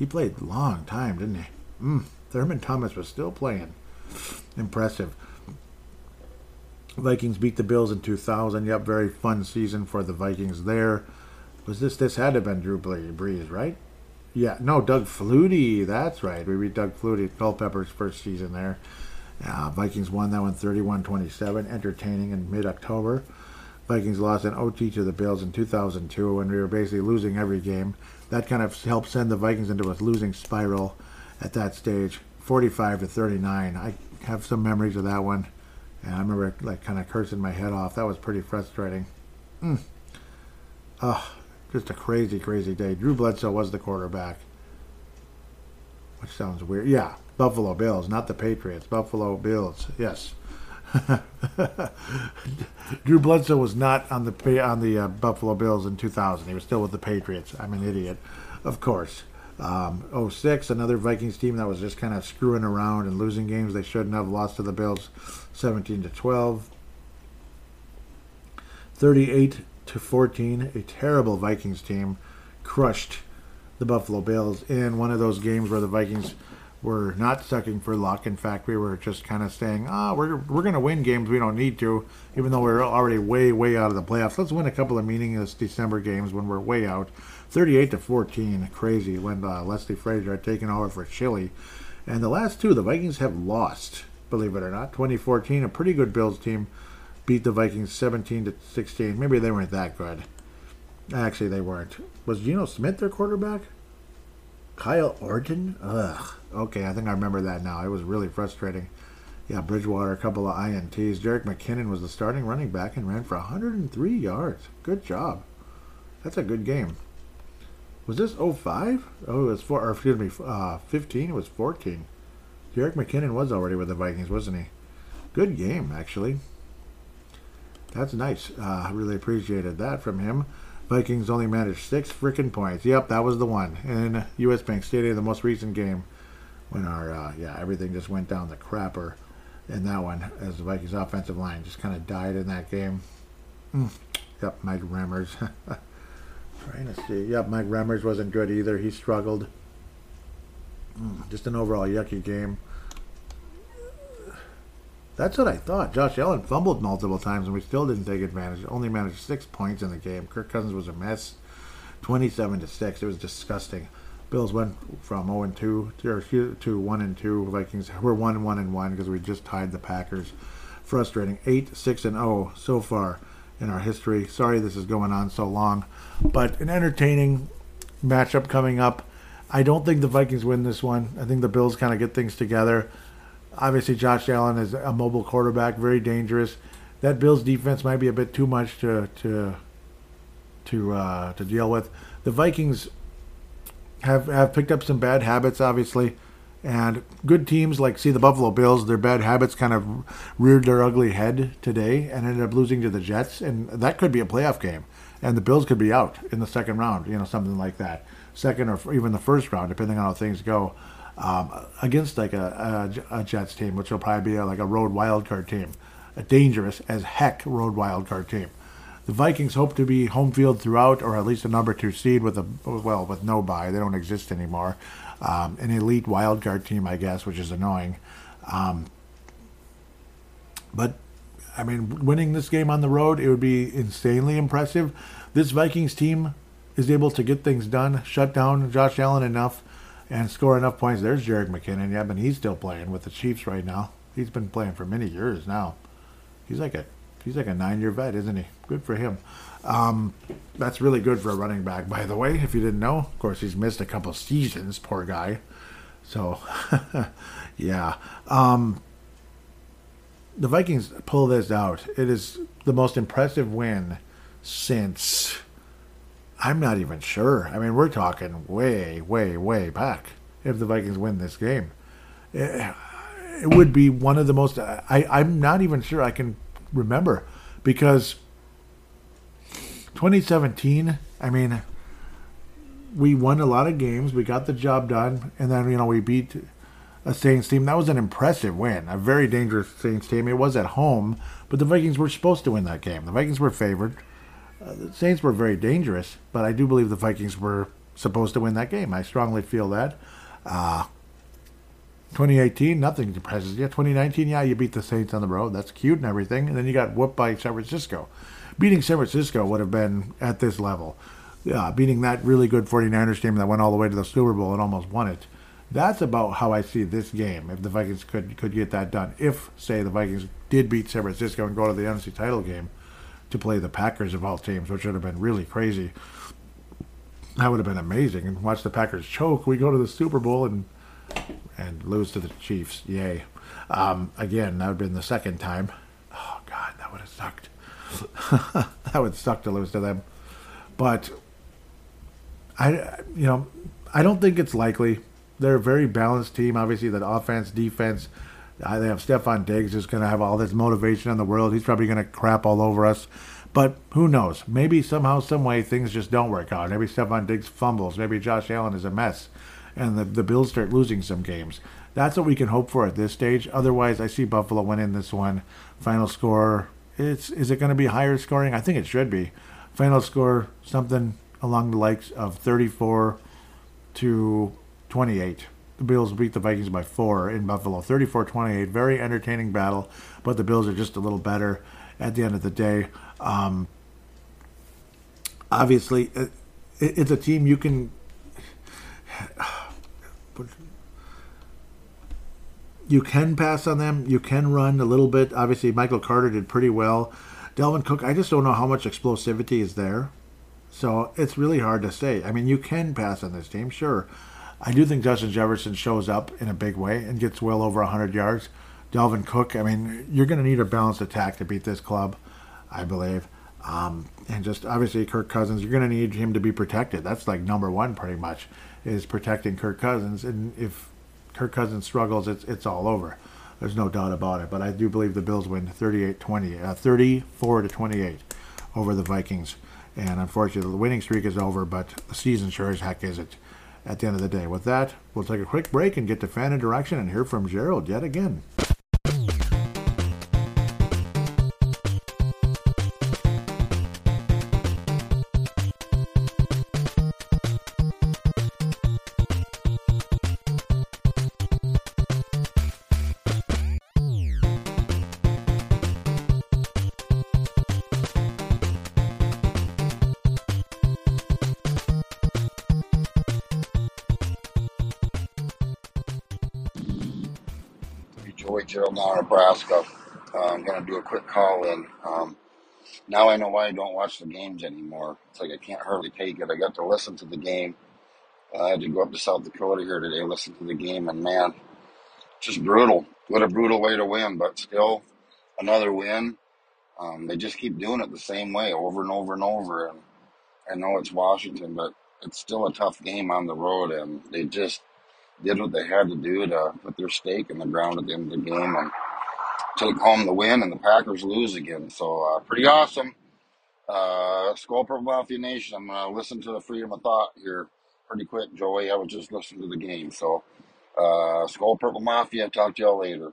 He played a long time, didn't he? Mm, Thurman Thomas was still playing. Impressive. Vikings beat the Bills in two thousand. Yep, very fun season for the Vikings there. Was this, this had to have been Drew Brees, right? Yeah, no, Doug Flutie. That's right. We beat Doug Flutie at Culpepper's first season there. Uh, Vikings won that one thirty-one twenty-seven, entertaining in mid-October. Vikings lost an O T to the Bills in two thousand two when we were basically losing every game. That kind of helped send the Vikings into a losing spiral at that stage, forty-five to thirty-nine. I have some memories of that one. And I remember like kind of cursing my head off. That was pretty frustrating. Mm. Oh, just a crazy, crazy day. Drew Bledsoe was the quarterback, which sounds weird. Yeah, Buffalo Bills, not the Patriots. Buffalo Bills, yes. Drew Bledsoe was not on the on the uh, Buffalo Bills in two thousand. He was still with the Patriots. I'm an idiot, of course. Um, oh six, another Vikings team that was just kind of screwing around and losing games they shouldn't have. Lost to the Bills seventeen to twelve. thirty-eight to fourteen, a terrible Vikings team crushed the Buffalo Bills in one of those games where the Vikings were not sucking for luck. In fact, we were just kind of saying, ah, oh, we're, we're going to win games we don't need to, even though we're already way, way out of the playoffs. Let's win a couple of meaningless December games when we're way out. thirty-eight to fourteen, crazy, when uh, Leslie Frazier had taken over for Chile. And the last two, the Vikings have lost, believe it or not. twenty fourteen, a pretty good Bills team, beat the Vikings seventeen to sixteen. Maybe they weren't that good. Actually, they weren't. Was Geno Smith their quarterback? Kyle Orton? Ugh. Okay, I think I remember that now. It was really frustrating. Yeah, Bridgewater, a couple of I N Ts. Jerick McKinnon was the starting running back and ran for one hundred three yards. Good job. That's a good game. Was this oh five? Oh, it was four, or excuse me, uh, fifteen? It was fourteen. Jerick McKinnon was already with the Vikings, wasn't he? Good game, actually. That's nice. I uh, really appreciated that from him. Vikings only managed six freaking points. Yep, that was the one. In U S Bank Stadium, the most recent game, when our, uh, yeah, everything just went down the crapper in that one, as the Vikings offensive line just kind of died in that game. Mm. Yep, Mike Remmers. Trying to see. Yep, Mike Remmers wasn't good either. He struggled. Mm. Just an overall yucky game. That's what I thought. Josh Allen fumbled multiple times, and we still didn't take advantage. Only managed six points in the game. Kirk Cousins was a mess. twenty-seven to six. It was disgusting. Bills went from zero and two to one and two. Vikings were one and one and one because we just tied the Packers. Frustrating. eight six and oh so far in our history. Sorry this is going on so long, but an entertaining matchup coming up. I don't think the Vikings win this one. I think the Bills kind of get things together. Obviously, Josh Allen is a mobile quarterback, very dangerous. That Bills defense might be a bit too much to to to uh, to deal with. The Vikings have have picked up some bad habits, obviously, and good teams like see the Buffalo Bills. Their bad habits kind of reared their ugly head today and ended up losing to the Jets, and that could be a playoff game. And the Bills could be out in the second round, you know, something like that, second or even the first round, depending on how things go. Um, against like a, a, a Jets team, which will probably be a, like a road wildcard team, a dangerous as heck road wildcard team. The Vikings hope to be home field throughout, or at least a number two seed with a well with no bye. They don't exist anymore. Um, an elite wildcard team, I guess, which is annoying. Um, but I mean, winning this game on the road, it would be insanely impressive. This Vikings team is able to get things done, shut down Josh Allen enough, and score enough points. There's Jerick McKinnon. Yeah, but he's still playing with the Chiefs right now. He's been playing for many years now. He's like a he's like a nine-year vet, isn't he? Good for him. Um, that's really good for a running back, by the way, if you didn't know. Of course, he's missed a couple seasons, poor guy. So, yeah. Um, the Vikings pull this out. It is the most impressive win since... I'm not even sure. I mean, we're talking way, way, way back if the Vikings win this game. It, it would be one of the most... I, I'm not even sure I can remember, because twenty seventeen, I mean, we won a lot of games. We got the job done, and then, you know, we beat a Saints team. That was an impressive win, a very dangerous Saints team. It was at home, but the Vikings were supposed to win that game. The Vikings were favored. Uh, the Saints were very dangerous, but I do believe the Vikings were supposed to win that game. I strongly feel that. Uh, twenty eighteen, nothing depresses you. twenty nineteen, yeah, you beat the Saints on the road. That's cute and everything. And then you got whooped by San Francisco. Beating San Francisco would have been at this level. Uh, beating that really good forty-niners team that went all the way to the Super Bowl and almost won it. That's about how I see this game, if the Vikings could, could get that done. If, say, the Vikings did beat San Francisco and go to the N F C title game, to play the Packers of all teams, which would have been really crazy. That would have been amazing. And watch the Packers choke. We go to the Super Bowl and and lose to the Chiefs. Yay. Um, again, that would have been the second time. Oh, God, that would have sucked. That would suck to lose to them. But, I, you know, I don't think it's likely. They're a very balanced team, obviously, that offense, defense. They have Stefon Diggs, who's going to have all this motivation in the world. He's probably going to crap all over us. But who knows? Maybe somehow, some way, things just don't work out. Maybe Stefon Diggs fumbles. Maybe Josh Allen is a mess. And the, the Bills start losing some games. That's what we can hope for at this stage. Otherwise, I see Buffalo winning this one. Final score, it's, is it going to be higher scoring? I think it should be. Final score, something along the likes of thirty-four to twenty-eight. the Bills beat the Vikings by four in Buffalo, thirty-four twenty-eight. Very entertaining battle, but the Bills are just a little better at the end of the day. Um, obviously, it, it's a team you can... You can pass on them. You can run a little bit. Obviously, Michael Carter did pretty well. Dalvin Cook, I just don't know how much explosivity is there. So it's really hard to say. I mean, you can pass on this team, sure. I do think Justin Jefferson shows up in a big way and gets well over one hundred yards. Dalvin Cook, I mean, you're going to need a balanced attack to beat this club, I believe. Um, and just obviously Kirk Cousins, you're going to need him to be protected. That's like number one pretty much, is protecting Kirk Cousins. And if Kirk Cousins struggles, it's it's all over. There's no doubt about it. But I do believe the Bills win thirty-eight twenty, uh, thirty-four to twenty-eight over the Vikings. And unfortunately, the winning streak is over, but the season sure as heck isn't at the end of the day. With that, we'll take a quick break and get to fan interaction and hear from Gerald yet again. Gerald now, Nebraska. Uh, I'm going to do a quick call in. Um, now I know why I don't watch the games anymore. It's like I can't hardly take it. I got to listen to the game. Uh, I had to go up to South Dakota here today, listen to the game, and man, just brutal. What a brutal way to win, but still another win. Um, they just keep doing it the same way over and over and over. And I know it's Washington, but it's still a tough game on the road, and they just did what they had to do to put their stake in the ground at the end of the game and take home the win, and the Packers lose again. So, uh, pretty awesome. Uh, Skol Philadelphia Nation. I'm going to listen to the freedom of thought here pretty quick, Joey. I was just listening to the game. So, uh, Skol Purple Mafia. Talk to y'all later.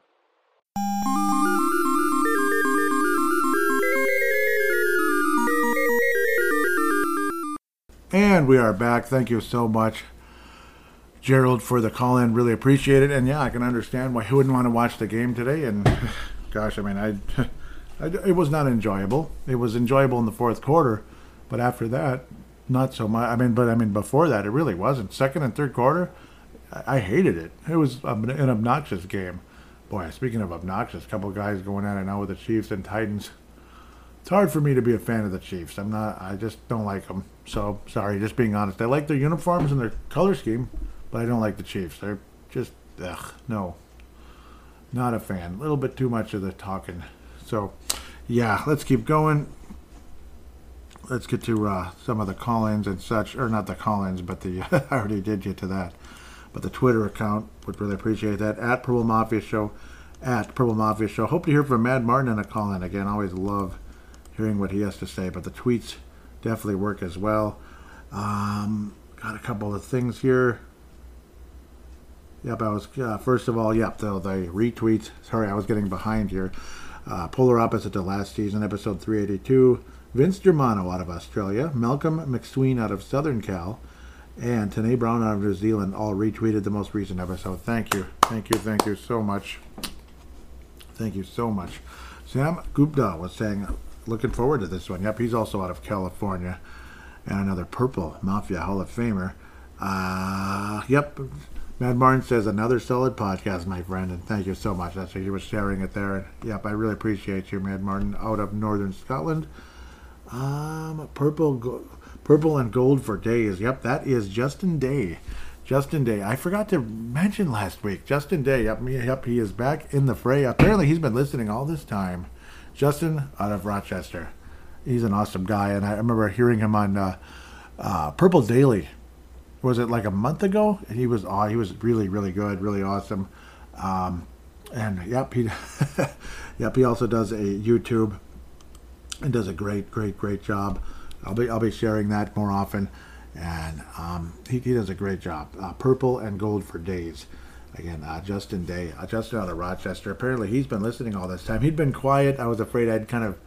And we are back. Thank you so much, Gerald, for the call-in. Really appreciate it. And yeah, I can understand why he wouldn't want to watch the game today. And gosh, I mean, I, I, it was not enjoyable. It was enjoyable in the fourth quarter, but after that, not so much. I mean, but I mean, before that, it really wasn't. Second and third quarter, I, I hated it. It was an obnoxious game. Boy, speaking of obnoxious, a couple guys going at it now with the Chiefs and Titans. It's hard for me to be a fan of the Chiefs. I'm not. I just don't like them. So sorry, just being honest. I like their uniforms and their color scheme, but I don't like the Chiefs. They're just, ugh, no. Not a fan. A little bit too much of the talking. So, yeah, let's keep going. Let's get to uh, some of the call-ins and such. Or not the call-ins, but the, I already did get to that. But the Twitter account, would really appreciate that. At Purple Mafia Show. At Purple Mafia Show. Hope to hear from Mad Martin in a call-in again. Always love hearing what he has to say. But the tweets definitely work as well. Um, got a couple of things here. Yep, I was, uh, first of all, yep, the, the retweets. Sorry, I was getting behind here. Uh, Polar Opposite to last season, episode three eighty-two. Vince Germano out of Australia. Malcolm McSween out of Southern Cal. And Tanae Brown out of New Zealand all retweeted the most recent episode. Thank you. Thank you, thank you so much. Thank you so much. Sam Gupta was saying, looking forward to this one. Yep, he's also out of California. And another Purple Mafia Hall of Famer. Uh, yep. Mad Martin says, another solid podcast, my friend, and thank you so much. That's what he was sharing it there. And yep, I really appreciate you, Mad Martin, out of northern Scotland. Um, purple, go- purple and gold for days. Yep, that is Justin Day. Justin Day. I forgot to mention last week. Justin Day. Yep, yep, he is back in the fray. Apparently, he's been listening all this time. Justin out of Rochester. He's an awesome guy, and I remember hearing him on uh, uh, Purple Daily. Was it like a month ago? He was aw- he was really, really good, really awesome. Um, and yep, he yep, he also does a YouTube and does a great, great, great job. I'll be I'll be sharing that more often. And um, he, he does a great job. Uh, purple and gold for days. Again, uh, Justin Day. Uh, Justin out of Rochester. Apparently he's been listening all this time. He'd been quiet. I was afraid I'd kind of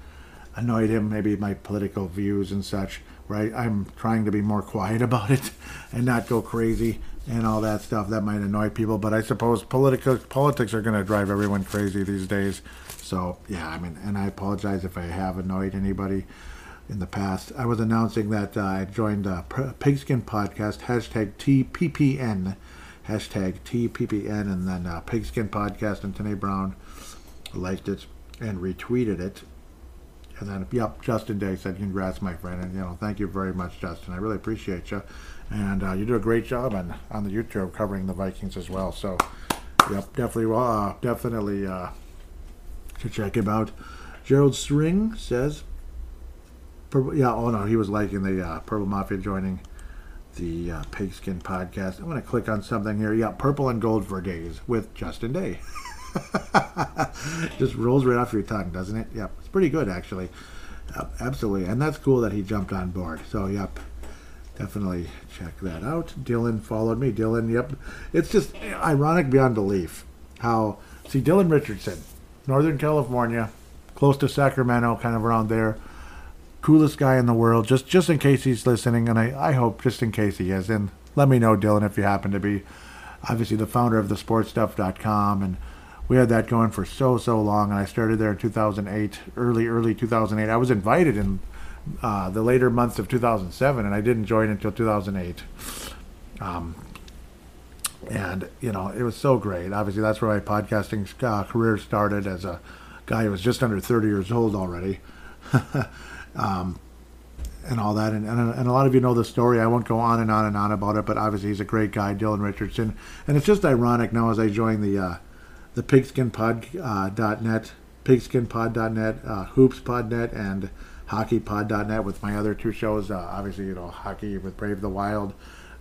annoyed him, maybe my political views and such. Right, I'm trying to be more quiet about it and not go crazy, and all that stuff. That might annoy people, but I suppose political politics are going to drive everyone crazy these days. So, yeah, I mean, and I apologize if I have annoyed anybody in the past. I was announcing that uh, I joined the Pigskin Podcast, hashtag T P P N, hashtag T P P N, and then uh, Pigskin Podcast, and Tanae Brown liked it and retweeted it. And then, yep, Justin Day said, "Congrats, my friend." And, you know, thank you very much, Justin. I really appreciate you. And uh, you do a great job on, on the YouTube covering the Vikings as well. So, yep, definitely, uh, definitely uh, to check him out. Gerald String says, yeah, oh no, he was liking the uh, Purple Mafia joining the uh, Pigskin Podcast. I'm going to click on something here. Yeah, Purple and Gold for Days with Justin Day. Just rolls right off your tongue, doesn't it? Yep, it's pretty good, actually. Yep, absolutely, and that's cool that he jumped on board. So, yep, definitely check that out. Dylan followed me. Dylan, yep. It's just ironic beyond belief how, see, Dylan Richardson, Northern California, close to Sacramento, kind of around there. Coolest guy in the world, just just in case he's listening, and I, I hope just in case he is. And let me know, Dylan, if you happen to be. Obviously, the founder of the sports stuff dot com, and we had that going for so, so long, and I started there in two thousand eight, early, early two thousand eight. I was invited in uh, the later months of two thousand seven, and I didn't join until two thousand eight. Um, and, you know, it was so great. Obviously, that's where my podcasting uh, career started, as a guy who was just under thirty years old already. um, and all that. And, and, and a lot of you know the story. I won't go on and on and on about it, but obviously he's a great guy, Dylan Richardson. And it's just ironic now as I join the... Uh, the pigskin pod dot net, pigskin pod dot net, uh, hoops pod dot net, and hockey pod dot net with my other two shows. Uh, obviously, you know, hockey with Brave the Wild,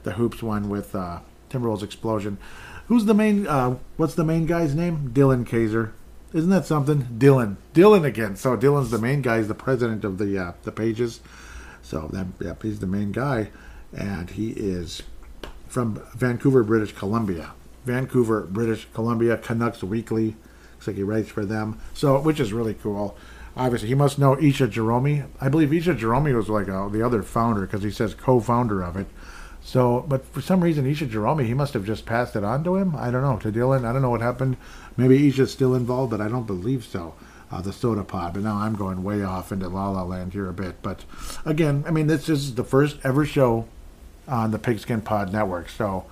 the hoops one with uh, Timberwolves Explosion. Who's the main, uh, what's the main guy's name? Dylan Kaiser. Isn't that something? Dylan. Dylan again. So Dylan's the main guy. He's the president of the uh, the pages. So, that, yep, he's the main guy. And he is from Vancouver, British Columbia. Vancouver, British Columbia, Canucks Weekly. Looks like he writes for them, so which is really cool. Obviously, he must know Isha Jerome. I believe Isha Jerome was like a, the other founder, because he says co-founder of it. So, but for some reason, Isha Jerome, he must have just passed it on to him. I don't know, to Dylan. I don't know what happened. Maybe Isha's still involved, but I don't believe so. Uh, the Soda Pod, but now I'm going way off into La La Land here a bit. But again, I mean, this is the first ever show on the Pigskin Pod Network, so...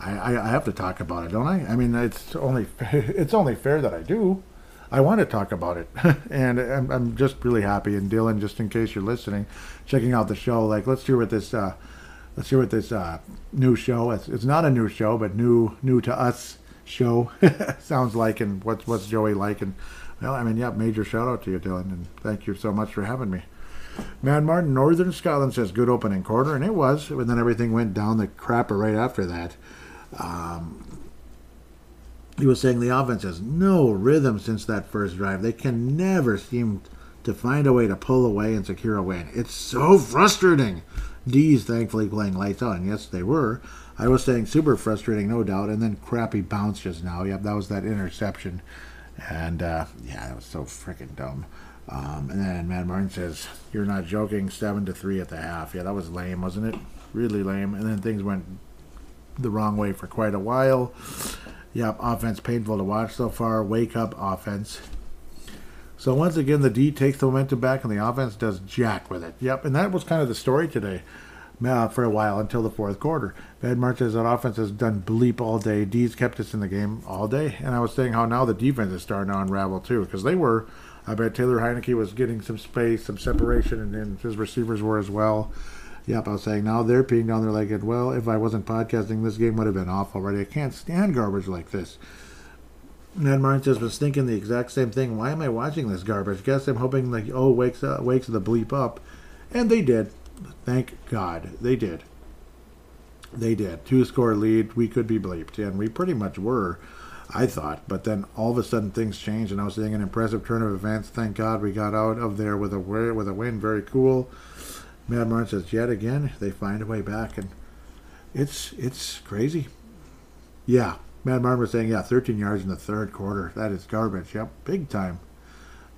I, I have to talk about it, don't I? I mean, it's only it's only fair that I do. I want to talk about it, and I'm, I'm just really happy. And Dylan, just in case you're listening, checking out the show, like let's hear what this uh, let's hear what this uh, new show. It's, it's not a new show, but new new to us show sounds like, and what's what's Joey like? And well, I mean, yeah, major shout out to you, Dylan, and thank you so much for having me. Mad Martin, Northern Scotland says good opening quarter, and it was, and then everything went down the crapper right after that. Um, he was saying the offense has no rhythm since that first drive. They can never seem to find a way to pull away and secure a win. It's so frustrating. D's thankfully playing lights out, and yes, they were. I was saying super frustrating, no doubt, and then crappy bounce just now. Yep, that was that interception. And, uh, yeah, that was so freaking dumb. Um, and then Matt Martin says, you're not joking, seven to three at the half. Yeah, that was lame, wasn't it? Really lame. And then things went the wrong way for quite a while. Yep, offense painful to watch so far. Wake up, offense. So once again, the D takes the momentum back, and the offense does jack with it. Yep, and that was kind of the story today uh, for a while until the fourth quarter. Bad March says that offense has done bleep all day. D's kept us in the game all day. And I was saying how now the defense is starting to unravel too, because they were, I bet Taylor Heineke was getting some space, some separation, and, and his receivers were as well. Yep, I was saying, now they're peeing down their leg, and well, if I wasn't podcasting, this game would have been off already. I can't stand garbage like this. Ned Martin just was thinking the exact same thing. Why am I watching this garbage? Guess I'm hoping like, oh, wakes up, wakes the bleep up. And they did. Thank God. They did. They did. Two-score lead. We could be bleeped, and we pretty much were, I thought. But then all of a sudden things changed, and I was seeing an impressive turn of events. Thank God we got out of there with a with a win. Very cool. Mad Martin says, yet again, they find a way back, and it's it's crazy. Yeah, Mad Martin was saying, yeah, thirteen yards in the third quarter. That is garbage. Yep, big time.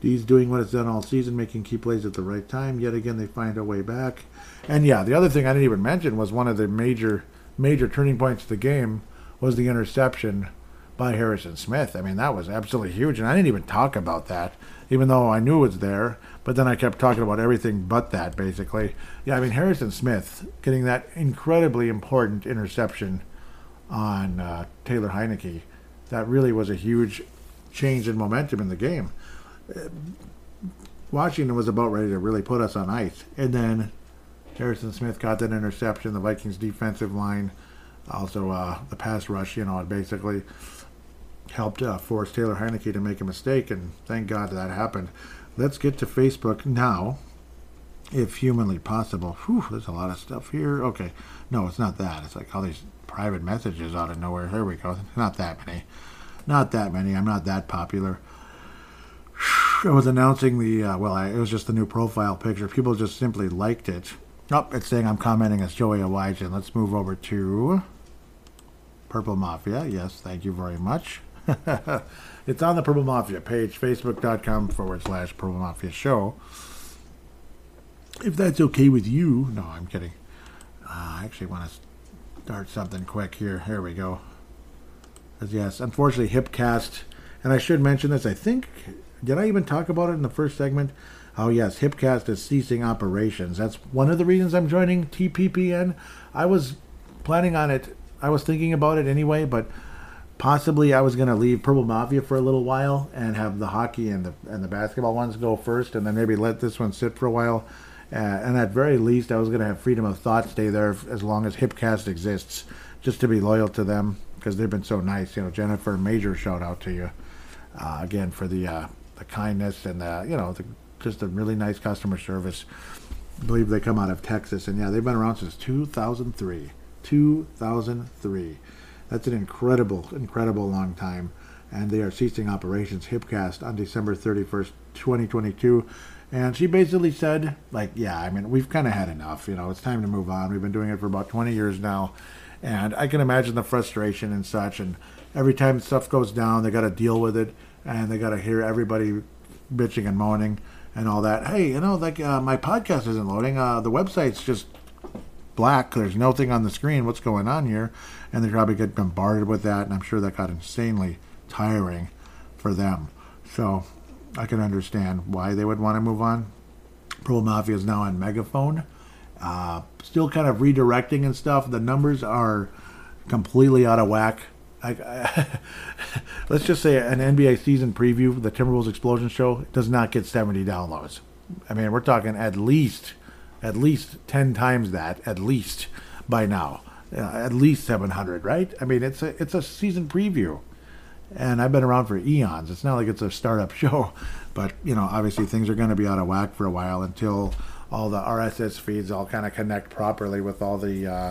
D's doing what it's done all season, making key plays at the right time. Yet again, they find a way back. And yeah, the other thing I didn't even mention was one of the major major turning points of the game was the interception by Harrison Smith. I mean, that was absolutely huge, and I didn't even talk about that, even though I knew it was there, but then I kept talking about everything but that, basically. Yeah, I mean, Harrison Smith getting that incredibly important interception on uh, Taylor Heineke, that really was a huge change in momentum in the game. Washington was about ready to really put us on ice, and then Harrison Smith got that interception. The Vikings defensive line, also uh, the pass rush, you know, it basically helped uh, force Taylor Heineke to make a mistake, and thank God that happened. Let's get to Facebook now, if humanly possible. Whew, there's a lot of stuff here. Okay, no, it's not that. It's like all these private messages out of nowhere. Here we go. Not that many. Not that many. I'm not that popular. I was announcing the, uh, well, I, it was just the new profile picture. People just simply liked it. Oh, it's saying I'm commenting as Joey Awajin. Let's move over to Purple Mafia. Yes, thank you very much. It's on the Purple Mafia page, facebook.com forward slash Purple Mafia show. If that's okay with you. No, I'm kidding. Uh, I actually want to start something quick here. Here we go. Yes, unfortunately, Hipcast, and I should mention this, I think, did I even talk about it in the first segment? Oh, yes, Hipcast is ceasing operations. That's one of the reasons I'm joining T P P N. I was planning on it. I was thinking about it anyway, but possibly I was going to leave Purple Mafia for a little while and have the hockey and the and the basketball ones go first, and then maybe let this one sit for a while. Uh, and at very least, I was going to have Freedom of Thought stay there as long as Hipcast exists, just to be loyal to them, because they've been so nice. You know, Jennifer, major shout out to you uh, again for the uh, the kindness and the, you know, the, just a really nice customer service. I believe they come out of Texas, and yeah, they've been around since two thousand three. two thousand three. That's an incredible, incredible long time, and they are ceasing operations, Hipcast, on December thirty-first, twenty twenty-two. And she basically said, like, yeah, I mean, we've kind of had enough. You know, it's time to move on. We've been doing it for about twenty years now. And I can imagine the frustration and such. And every time stuff goes down, they got to deal with it, and they got to hear everybody bitching and moaning and all that. Hey, you know, like uh, my podcast isn't loading. Uh, the website's just black. There's nothing on the screen. What's going on here? And they probably get bombarded with that. And I'm sure that got insanely tiring for them. So I can understand why they would want to move on. Pro Mafia is now on Megaphone. Uh, still kind of redirecting and stuff. The numbers are completely out of whack. I, I, let's just say an N B A season preview, the Timberwolves Explosion Show, does not get seventy downloads. I mean, we're talking at least, at least ten times that, at least by now, uh, at least seven hundred, right? I mean, it's a it's a season preview, and I've been around for eons. It's not like it's a startup show, but you know, obviously things are going to be out of whack for a while until all the R S S feeds all kind of connect properly with all the uh,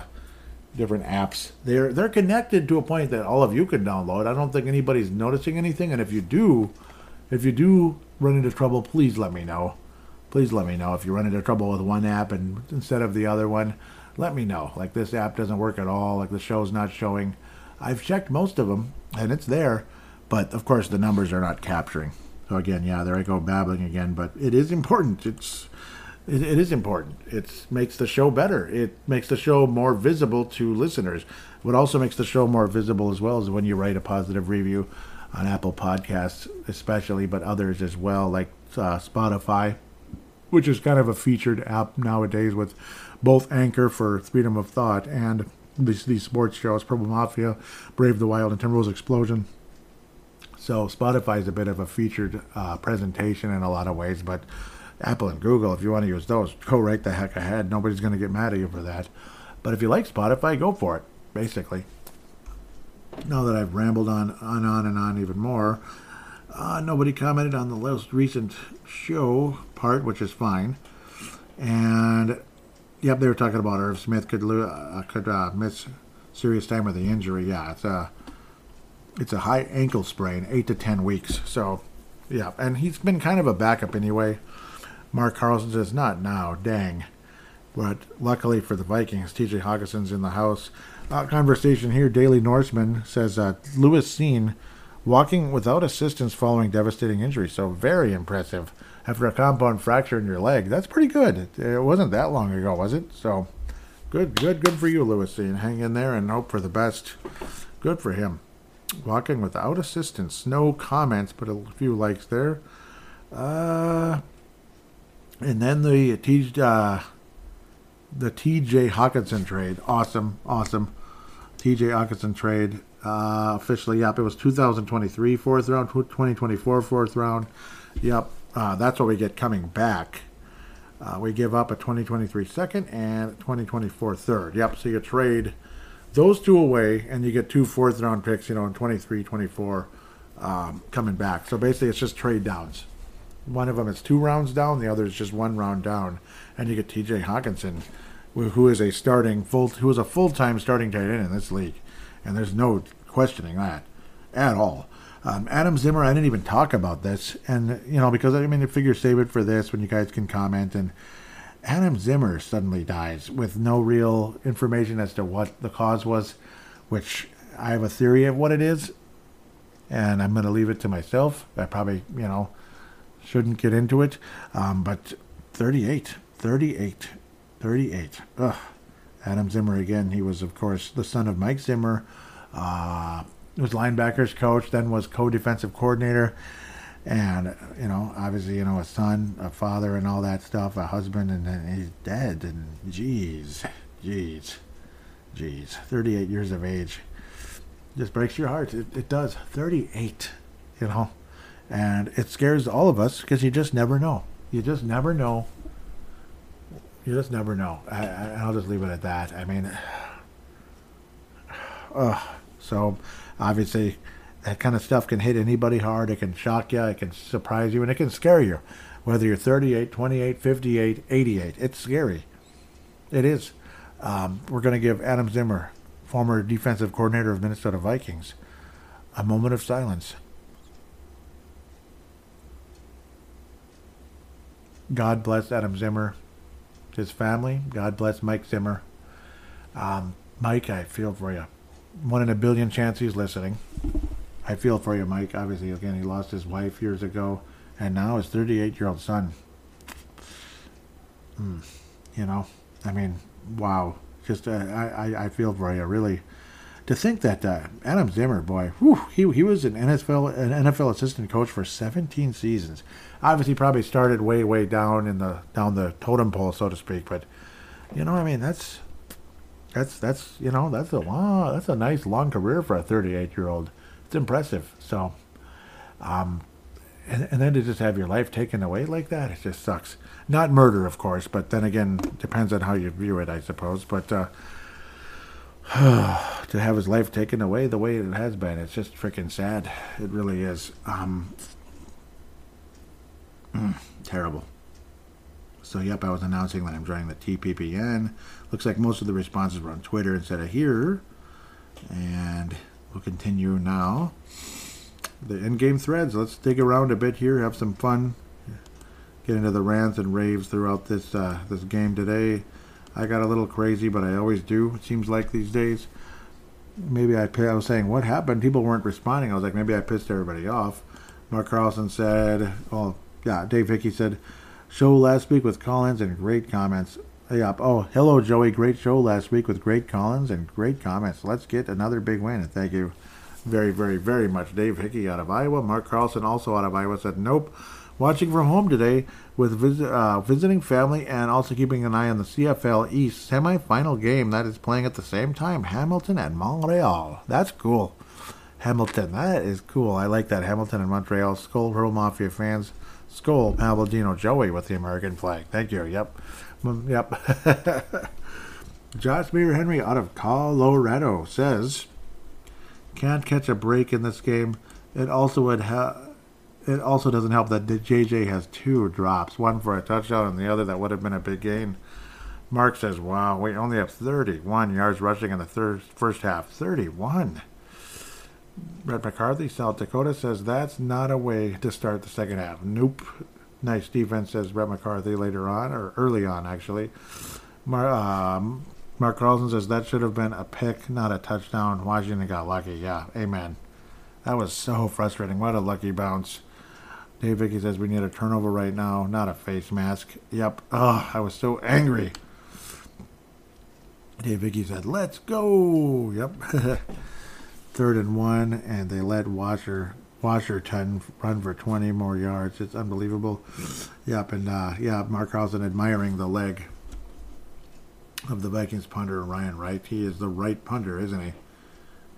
different apps. They're they're connected to a point that all of you can download. I don't think anybody's noticing anything. And if you do, if you do run into trouble, please let me know. Please let me know if you run into trouble with one app and instead of the other one. Let me know. Like, this app doesn't work at all. Like, the show's not showing. I've checked most of them, and it's there. But, of course, the numbers are not capturing. So, again, yeah, there I go babbling again. But it is important. It's... It, it is important. It makes the show better. It makes the show more visible to listeners. What also makes the show more visible as well is when you write a positive review on Apple Podcasts especially, but others as well, like uh, Spotify, which is kind of a featured app nowadays with both Anchor for Freedom of Thought and these, these sports shows, Purple Mafia, Brave the Wild, and Timberwolves Explosion. So Spotify is a bit of a featured uh, presentation in a lot of ways, but Apple and Google, if you want to use those, go right the heck ahead. Nobody's going to get mad at you for that. But if you like Spotify, go for it, basically. Now that I've rambled on on, on and on even more, uh, nobody commented on the most recent show part, which is fine. And, yep, they were talking about Irv Smith could lose, uh, could uh, miss serious time with the injury. Yeah, it's a, it's a high ankle sprain, eight to ten weeks. So, yeah, and he's been kind of a backup anyway. Mark Carlson says, not now, dang. But luckily for the Vikings, T J. Hockenson's in the house. Uh, conversation here, Daily Norseman says, uh, Lewis seen walking without assistance following devastating injury. So very impressive. After a compound fracture in your leg, that's pretty good. It wasn't that long ago, was it? So Good, good, good for you, Lewis. And hang in there and hope for the best. Good for him. Walking without assistance. No comments, but a few likes there. Uh, and then the T J uh, the T J Hockenson trade. Awesome, awesome. T J Hockenson trade. Uh, officially, yep. It was two thousand twenty-three fourth round, twenty twenty-four fourth round. Yep. Uh, that's what we get coming back. Uh, we give up a twenty twenty-three second and twenty twenty-four third. Yep, so you trade those two away, and you get two fourth round picks, you know, in twenty-three, twenty-four um, coming back. So basically it's just trade downs. One of them is two rounds down, the other is just one round down. And you get T J Hockenson, who is a starting full, who is a full-time starting tight end in this league. And there's no questioning that at all. Um, Adam Zimmer, I didn't even talk about this, and you know, because I mean, I figure save it for this when you guys can comment. And Adam Zimmer suddenly dies with no real information as to what the cause was, which I have a theory of what it is, and I'm going to leave it to myself. I probably, you know, shouldn't get into it, um, but thirty-eight, thirty-eight, thirty-eight. Ugh. Adam Zimmer again. He was, of course, the son of Mike Zimmer. Uh, was linebackers coach, then was co-defensive coordinator, and you know, obviously, you know, a son, a father, and all that stuff, a husband, and then he's dead. And geez, geez, geez, thirty-eight years of age, just breaks your heart. It, it does. thirty-eight, you know, and it scares all of us because you just never know. You just never know. You just never know. I, I, I'll just leave it at that. I mean, uh, so. Obviously, that kind of stuff can hit anybody hard. It can shock you. It can surprise you. And it can scare you. Whether you're thirty-eight, twenty-eight, fifty-eight, eighty-eight. It's scary. It is. Um, we're going to give Adam Zimmer, former defensive coordinator of Minnesota Vikings, a moment of silence. God bless Adam Zimmer, his family. God bless Mike Zimmer. Um, Mike, I feel for you. One in a billion chance he's listening. I feel for you, Mike. Obviously, again, he lost his wife years ago, and now his thirty-eight-year-old son. Mm, you know, I mean, wow. Just, uh, I, I, I feel for you, really. To think that uh, Adam Zimmer, boy, whew, he he was an N F L an N F L assistant coach for seventeen seasons. Obviously, probably started way, way down in the down the totem pole, so to speak. But you know, I mean, that's. That's, that's you know, that's a long, that's a nice long career for a thirty-eight-year-old. It's impressive. So, um, and, and then to just have your life taken away like that, it just sucks. Not murder, of course, but then again, depends on how you view it, I suppose. But uh, to have his life taken away the way it has been, it's just freaking sad. It really is. Um, terrible. So, yep, I was announcing that I'm joining the T P P N. Looks like most of the responses were on Twitter instead of here. And we'll continue now. The in-game threads. Let's dig around a bit here, have some fun. Get into the rants and raves throughout this uh, this game today. I got a little crazy, but I always do, it seems like these days. Maybe I, I was saying, what happened? People weren't responding. I was like, maybe I pissed everybody off. Mark Carlson said, oh, yeah, Dave Hickey said, show last week with Collins and great comments. Yep. Oh, hello, Joey. Great show last week with great Collins and great comments. Let's get another big win. And thank you very, very, very much. Dave Hickey out of Iowa. Mark Carlson, also out of Iowa, said, nope. Watching from home today with visit, uh, visiting family and also keeping an eye on the C F L East semifinal game that is playing at the same time. Hamilton and Montreal. That's cool. Hamilton. That is cool. I like that. Hamilton and Montreal. Skol, Hurl Mafia fans. Skol, Palladino Joey with the American flag. Thank you. Yep. Yep. Josh Meyer Henry out of Colorado says, can't catch a break in this game. It also would ha- It also doesn't help that J J has two drops, one for a touchdown and the other that would have been a big gain. Mark says, wow, we only have thirty-one yards rushing in the thir- first half. thirty-one. Brett McCarthy, South Dakota, says that's not a way to start the second half. Nope. Nice defense, says Brett McCarthy later on, or early on, actually. Mar- um, Mark Carlson says that should have been a pick, not a touchdown. Washington got lucky. Yeah, amen. That was so frustrating. What a lucky bounce. Dave Vicky says we need a turnover right now, not a face mask. Yep. Oh, I was so angry. Dave Vicky said, let's go. Yep. Third and one, and they let Washer Washerton run for twenty more yards. It's unbelievable. Yep, and uh, yeah, Mark Carlson admiring the leg of the Vikings punter, Ryan Wright. He is the right punter, isn't he?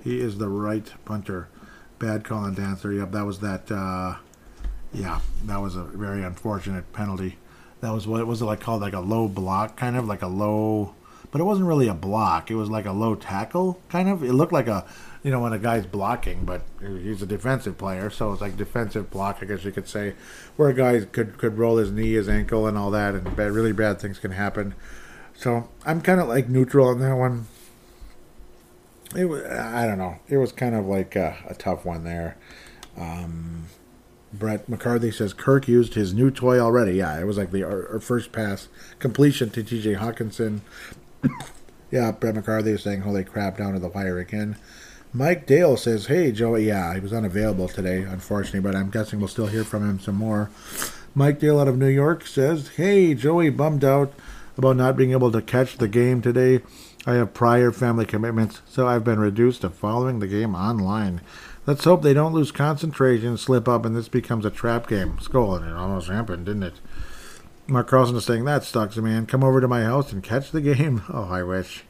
He is the right punter. Bad call on Dancer. Yep, that was that, uh, yeah, that was a very unfortunate penalty. That was what it was like called, like a low block, kind of like a low, but it wasn't really a block. It was like a low tackle, kind of. It looked like a, you know, when a guy's blocking, but he's a defensive player, so it's like defensive block, I guess you could say, where a guy could, could roll his knee, his ankle, and all that, and bad, really bad things can happen. So I'm kind of like neutral on that one. It was, I don't know. It was kind of like a, a tough one there. Um, Brett McCarthy says, Kirk used his new toy already. Yeah, it was like the our, our first pass completion to T J. Hockenson. Yeah, Brett McCarthy is saying, holy crap, down to the wire again. Mike Dale says, hey, Joey. Yeah, he was unavailable today, unfortunately, but I'm guessing we'll still hear from him some more. Mike Dale out of New York says, hey, Joey, bummed out about not being able to catch the game today. I have prior family commitments, so I've been reduced to following the game online. Let's hope they don't lose concentration, slip up, and this becomes a trap game. Skull, and it almost happened, didn't it? Mark Carlson is saying, that sucks, man. Come over to my house and catch the game. Oh, I wish.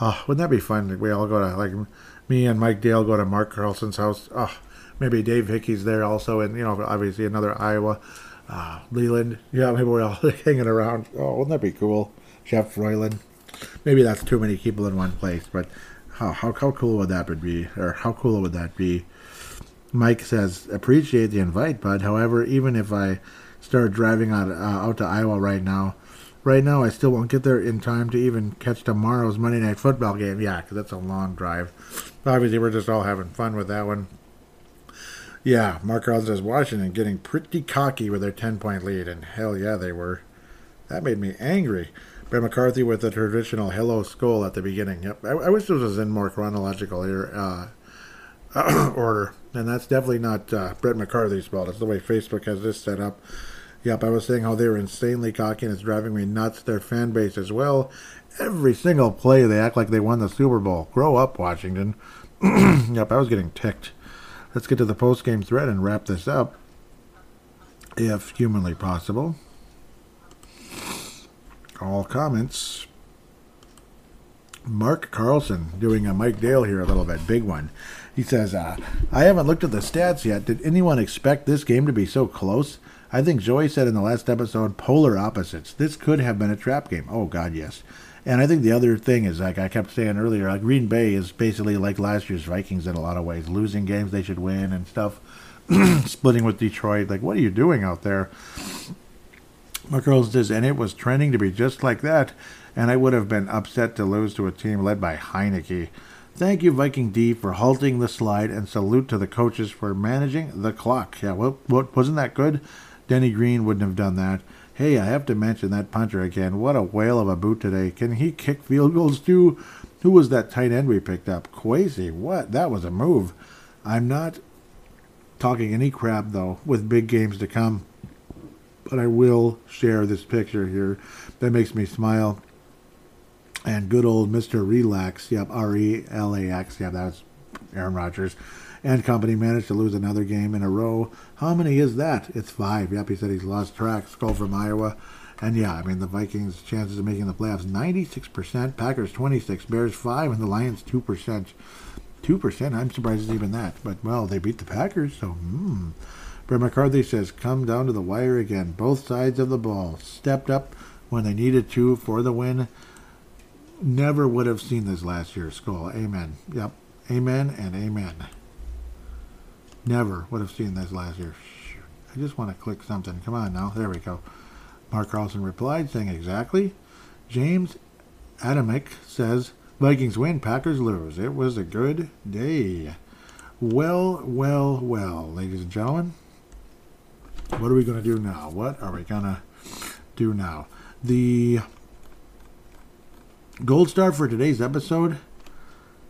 Oh, wouldn't that be fun? We all go to, like, me and Mike Dale go to Mark Carlson's house. Oh, maybe Dave Hickey's there also, and, you know, obviously another Iowa. Uh, Leland. Yeah, maybe we're all hanging around. Oh, wouldn't that be cool? Jeff Froyland. Maybe that's too many people in one place, but how how how cool would that be? Or how cool would that be? Mike says, appreciate the invite, bud. However, even if I start driving out uh, out to Iowa right now, right now I still won't get there in time to even catch tomorrow's Monday Night Football game. Yeah, because that's a long drive. Obviously, we're just all having fun with that one. Yeah, Mark Carlson says, Washington getting pretty cocky with their ten-point lead, and hell yeah, they were. That made me angry. Brett McCarthy with the traditional hello skull at the beginning. Yep, I, I wish this was in more chronological here, uh, order, and that's definitely not uh, Brett McCarthy's fault. It's the way Facebook has this set up. Yep, I was saying how they were insanely cocky, and it's driving me nuts, their fan base as well. Every single play, they act like they won the Super Bowl. Grow up, Washington. Yep, I was getting ticked. Let's get to the post-game thread and wrap this up, if humanly possible. All comments. Mark Carlson doing a Mike Dale here a little bit, big one. He says, uh, I haven't looked at the stats yet. Did anyone expect this game to be so close? I think Joey said in the last episode, polar opposites. This could have been a trap game. Oh, God, yes. And I think the other thing is, like I kept saying earlier, like Green Bay is basically like last year's Vikings in a lot of ways, losing games they should win and stuff, splitting with Detroit. Like, what are you doing out there? Mark Earls says, and it was trending to be just like that, and I would have been upset to lose to a team led by Heineke. Thank you, Viking D, for halting the slide, and salute to the coaches for managing the clock. Yeah, well, well wasn't that good? Denny Green wouldn't have done that. Hey, I have to mention that punter again. What a whale of a boot today. Can he kick field goals too? Who was that tight end we picked up? Kwesi, what? That was a move. I'm not talking any crap, though, with big games to come. But I will share this picture here. That makes me smile. And good old Mister Relax. Yep, R E L A X. Yep, that was Aaron Rodgers and company managed to lose another game in a row. How many is that? It's five. Yep, he said he's lost track. Skull from Iowa. And yeah, I mean, the Vikings' chances of making the playoffs, ninety-six percent. Packers, twenty-six. Bears, five. And the Lions, two percent. two percent? I'm surprised it's even that. But, well, they beat the Packers, so, hmm. Brett McCarthy says, come down to the wire again. Both sides of the ball. Stepped up when they needed to for the win. Never would have seen this last year. Skull. Amen. Yep. Amen and amen. Never would have seen this last year. Shoot. I just want to click something. Come on now. There we go. Mark Carlson replied saying exactly. James Adamick says, Vikings win, Packers lose. It was a good day. Well, well, well, ladies and gentlemen. What are we going to do now? What are we going to do now? The gold star for today's episode.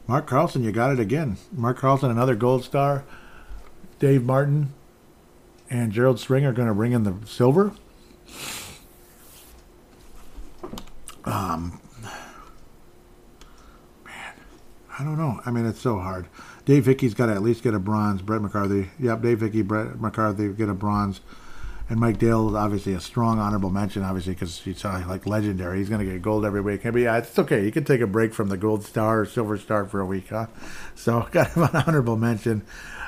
Mark Carlson, you got it again. Mark Carlson, another gold star. Dave Martin and Gerald String are going to bring in the silver. Um, I don't know. I mean, it's so hard. Dave Hickey's got to at least get a bronze. Brett McCarthy. Yep, Dave Hickey, Brett McCarthy get a bronze. And Mike Dale is obviously a strong honorable mention, obviously, because he's like legendary. He's going to get gold every week. But yeah, it's okay. You can take a break from the gold star or silver star for a week, huh? So kind of an honorable mention.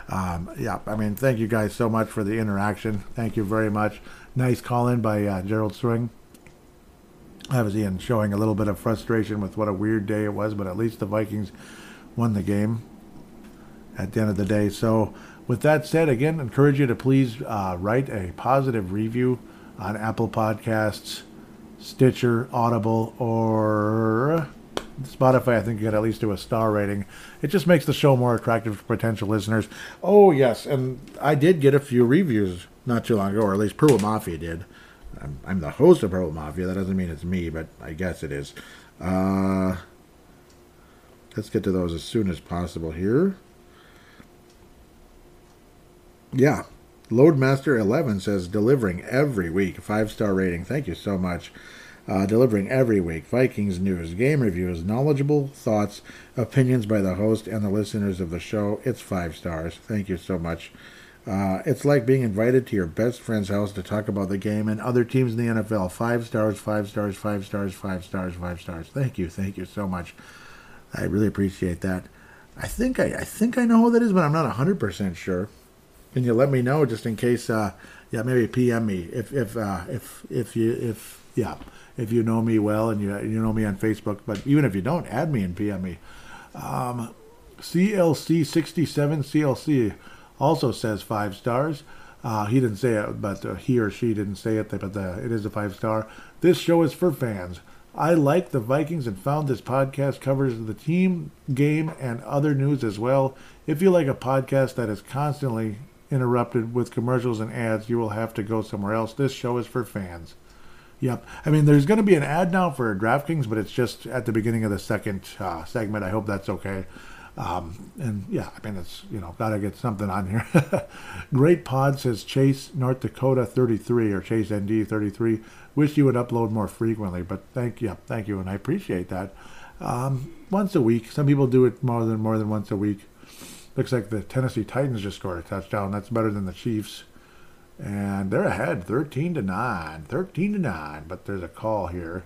Um, yeah, I mean, thank you guys so much for the interaction. Thank you very much. Nice call-in by uh, Gerald Swing. Obviously, and showing a little bit of frustration with what a weird day it was, but at least the Vikings won the game at the end of the day. So with that said, again, encourage you to please uh, write a positive review on Apple Podcasts, Stitcher, Audible, or Spotify. I think you could at least do a star rating. It just makes the show more attractive to potential listeners. Oh, yes, and I did get a few reviews not too long ago, or at least Purple Mafia did. I'm, I'm the host of Purple Mafia. That doesn't mean it's me, but I guess it is. Uh, let's get to those as soon as possible here. Yeah. Loadmaster eleven says, delivering every week. Five-star rating. Thank you so much. Uh, delivering every week. Vikings news, game reviews, knowledgeable thoughts, opinions by the host and the listeners of the show. It's five stars. Thank you so much. Uh, it's like being invited to your best friend's house to talk about the game and other teams in the N F L. Five stars, five stars, five stars, five stars, five stars. Thank you. Thank you so much. I really appreciate that. I think I, I think I know who that is, but I'm not one hundred percent sure. Can you let me know just in case? Uh, yeah, maybe P M me if if uh, if if you if yeah if you know me well and you you know me on Facebook. But even if you don't, add me and P M me. Um, C L C sixty-seven C L C also says five stars. Uh, he didn't say it, but uh, he or she didn't say it. But the, it is a five star. This show is for fans. I like the Vikings and found this podcast covers the team, game, and other news as well. If you like a podcast that is constantly interrupted with commercials and ads, you will have to go somewhere else. This show is for fans. Yep. I mean, there's going to be an ad now for DraftKings, but it's just at the beginning of the second uh, segment. I hope that's okay. Um, and yeah, I mean, it's, you know, got to get something on here. Great pod, says Chase North Dakota thirty-three, or Chase N D thirty-three. Wish you would upload more frequently, but thank you. Yeah, thank you. And I appreciate that. Um, once a week. Some people do it more than more than once a week. Looks like the Tennessee Titans just scored a touchdown. That's better than the Chiefs. And they're ahead, thirteen to nine. thirteen to nine, but there's a call here.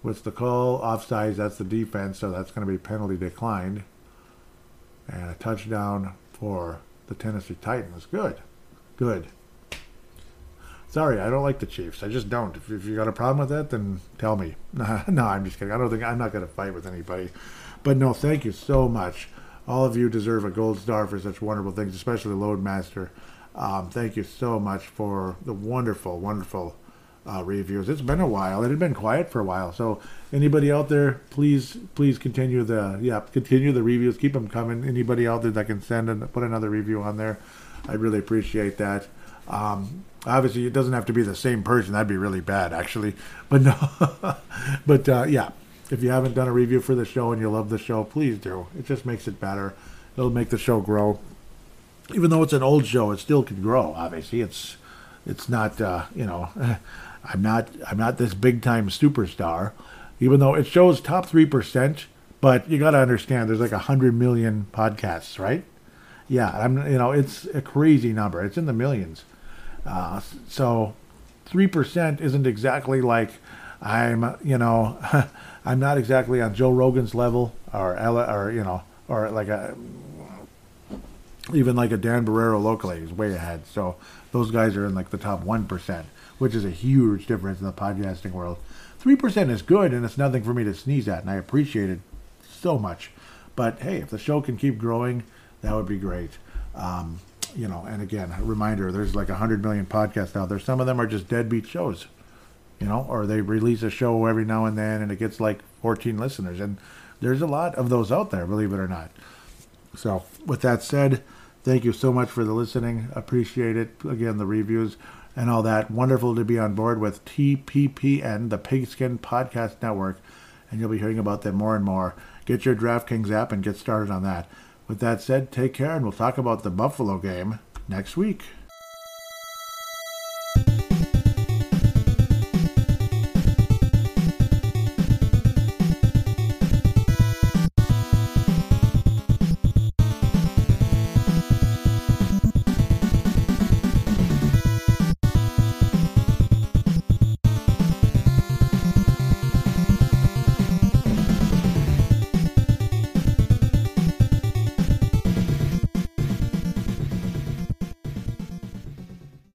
What's the call? Offsides, that's the defense, so that's going to be penalty declined. And a touchdown for the Tennessee Titans. Good. Good. Sorry, I don't like the Chiefs. I just don't. If, if you got a problem with that, then tell me. No, I'm just kidding. I don't think I'm not going to fight with anybody. But no, thank you so much. All of you deserve a gold star for such wonderful things, especially Loadmaster. Um, thank you so much for the wonderful, wonderful uh, reviews. It's been a while. It had been quiet for a while. So anybody out there, please, please continue the yeah, continue the reviews. Keep them coming. Anybody out there that can send and put another review on there, I really appreciate that. Um, obviously, it doesn't have to be the same person. That'd be really bad, actually. But no, but uh, yeah. If you haven't done a review for the show and you love the show, please do. It just makes it better. It'll make the show grow. Even though it's an old show, it still can grow. Obviously, it's it's not uh, you know, I'm not I'm not this big time superstar. Even though it shows top three percent, but you got to understand there's like a hundred million podcasts, right? Yeah, I'm you know it's a crazy number. It's in the millions. Uh, so three percent isn't exactly like I'm you know. I'm not exactly on Joe Rogan's level, or Ella, or you know, or like a even like a Dan Barrero locally is way ahead. So those guys are in like the top one percent, which is a huge difference in the podcasting world. Three percent is good, and it's nothing for me to sneeze at, and I appreciate it so much. But hey, if the show can keep growing, that would be great. Um, you know, and again, a reminder: there's like a hundred million podcasts out there. Some of them are just deadbeat shows. You know, or they release a show every now and then and it gets like fourteen listeners. And there's a lot of those out there, believe it or not. So with that said, thank you so much for the listening. Appreciate it. Again, the reviews and all that. Wonderful to be on board with T P P N, the Pigskin Podcast Network. And you'll be hearing about them more and more. Get your DraftKings app and get started on that. With that said, take care and we'll talk about the Buffalo game next week.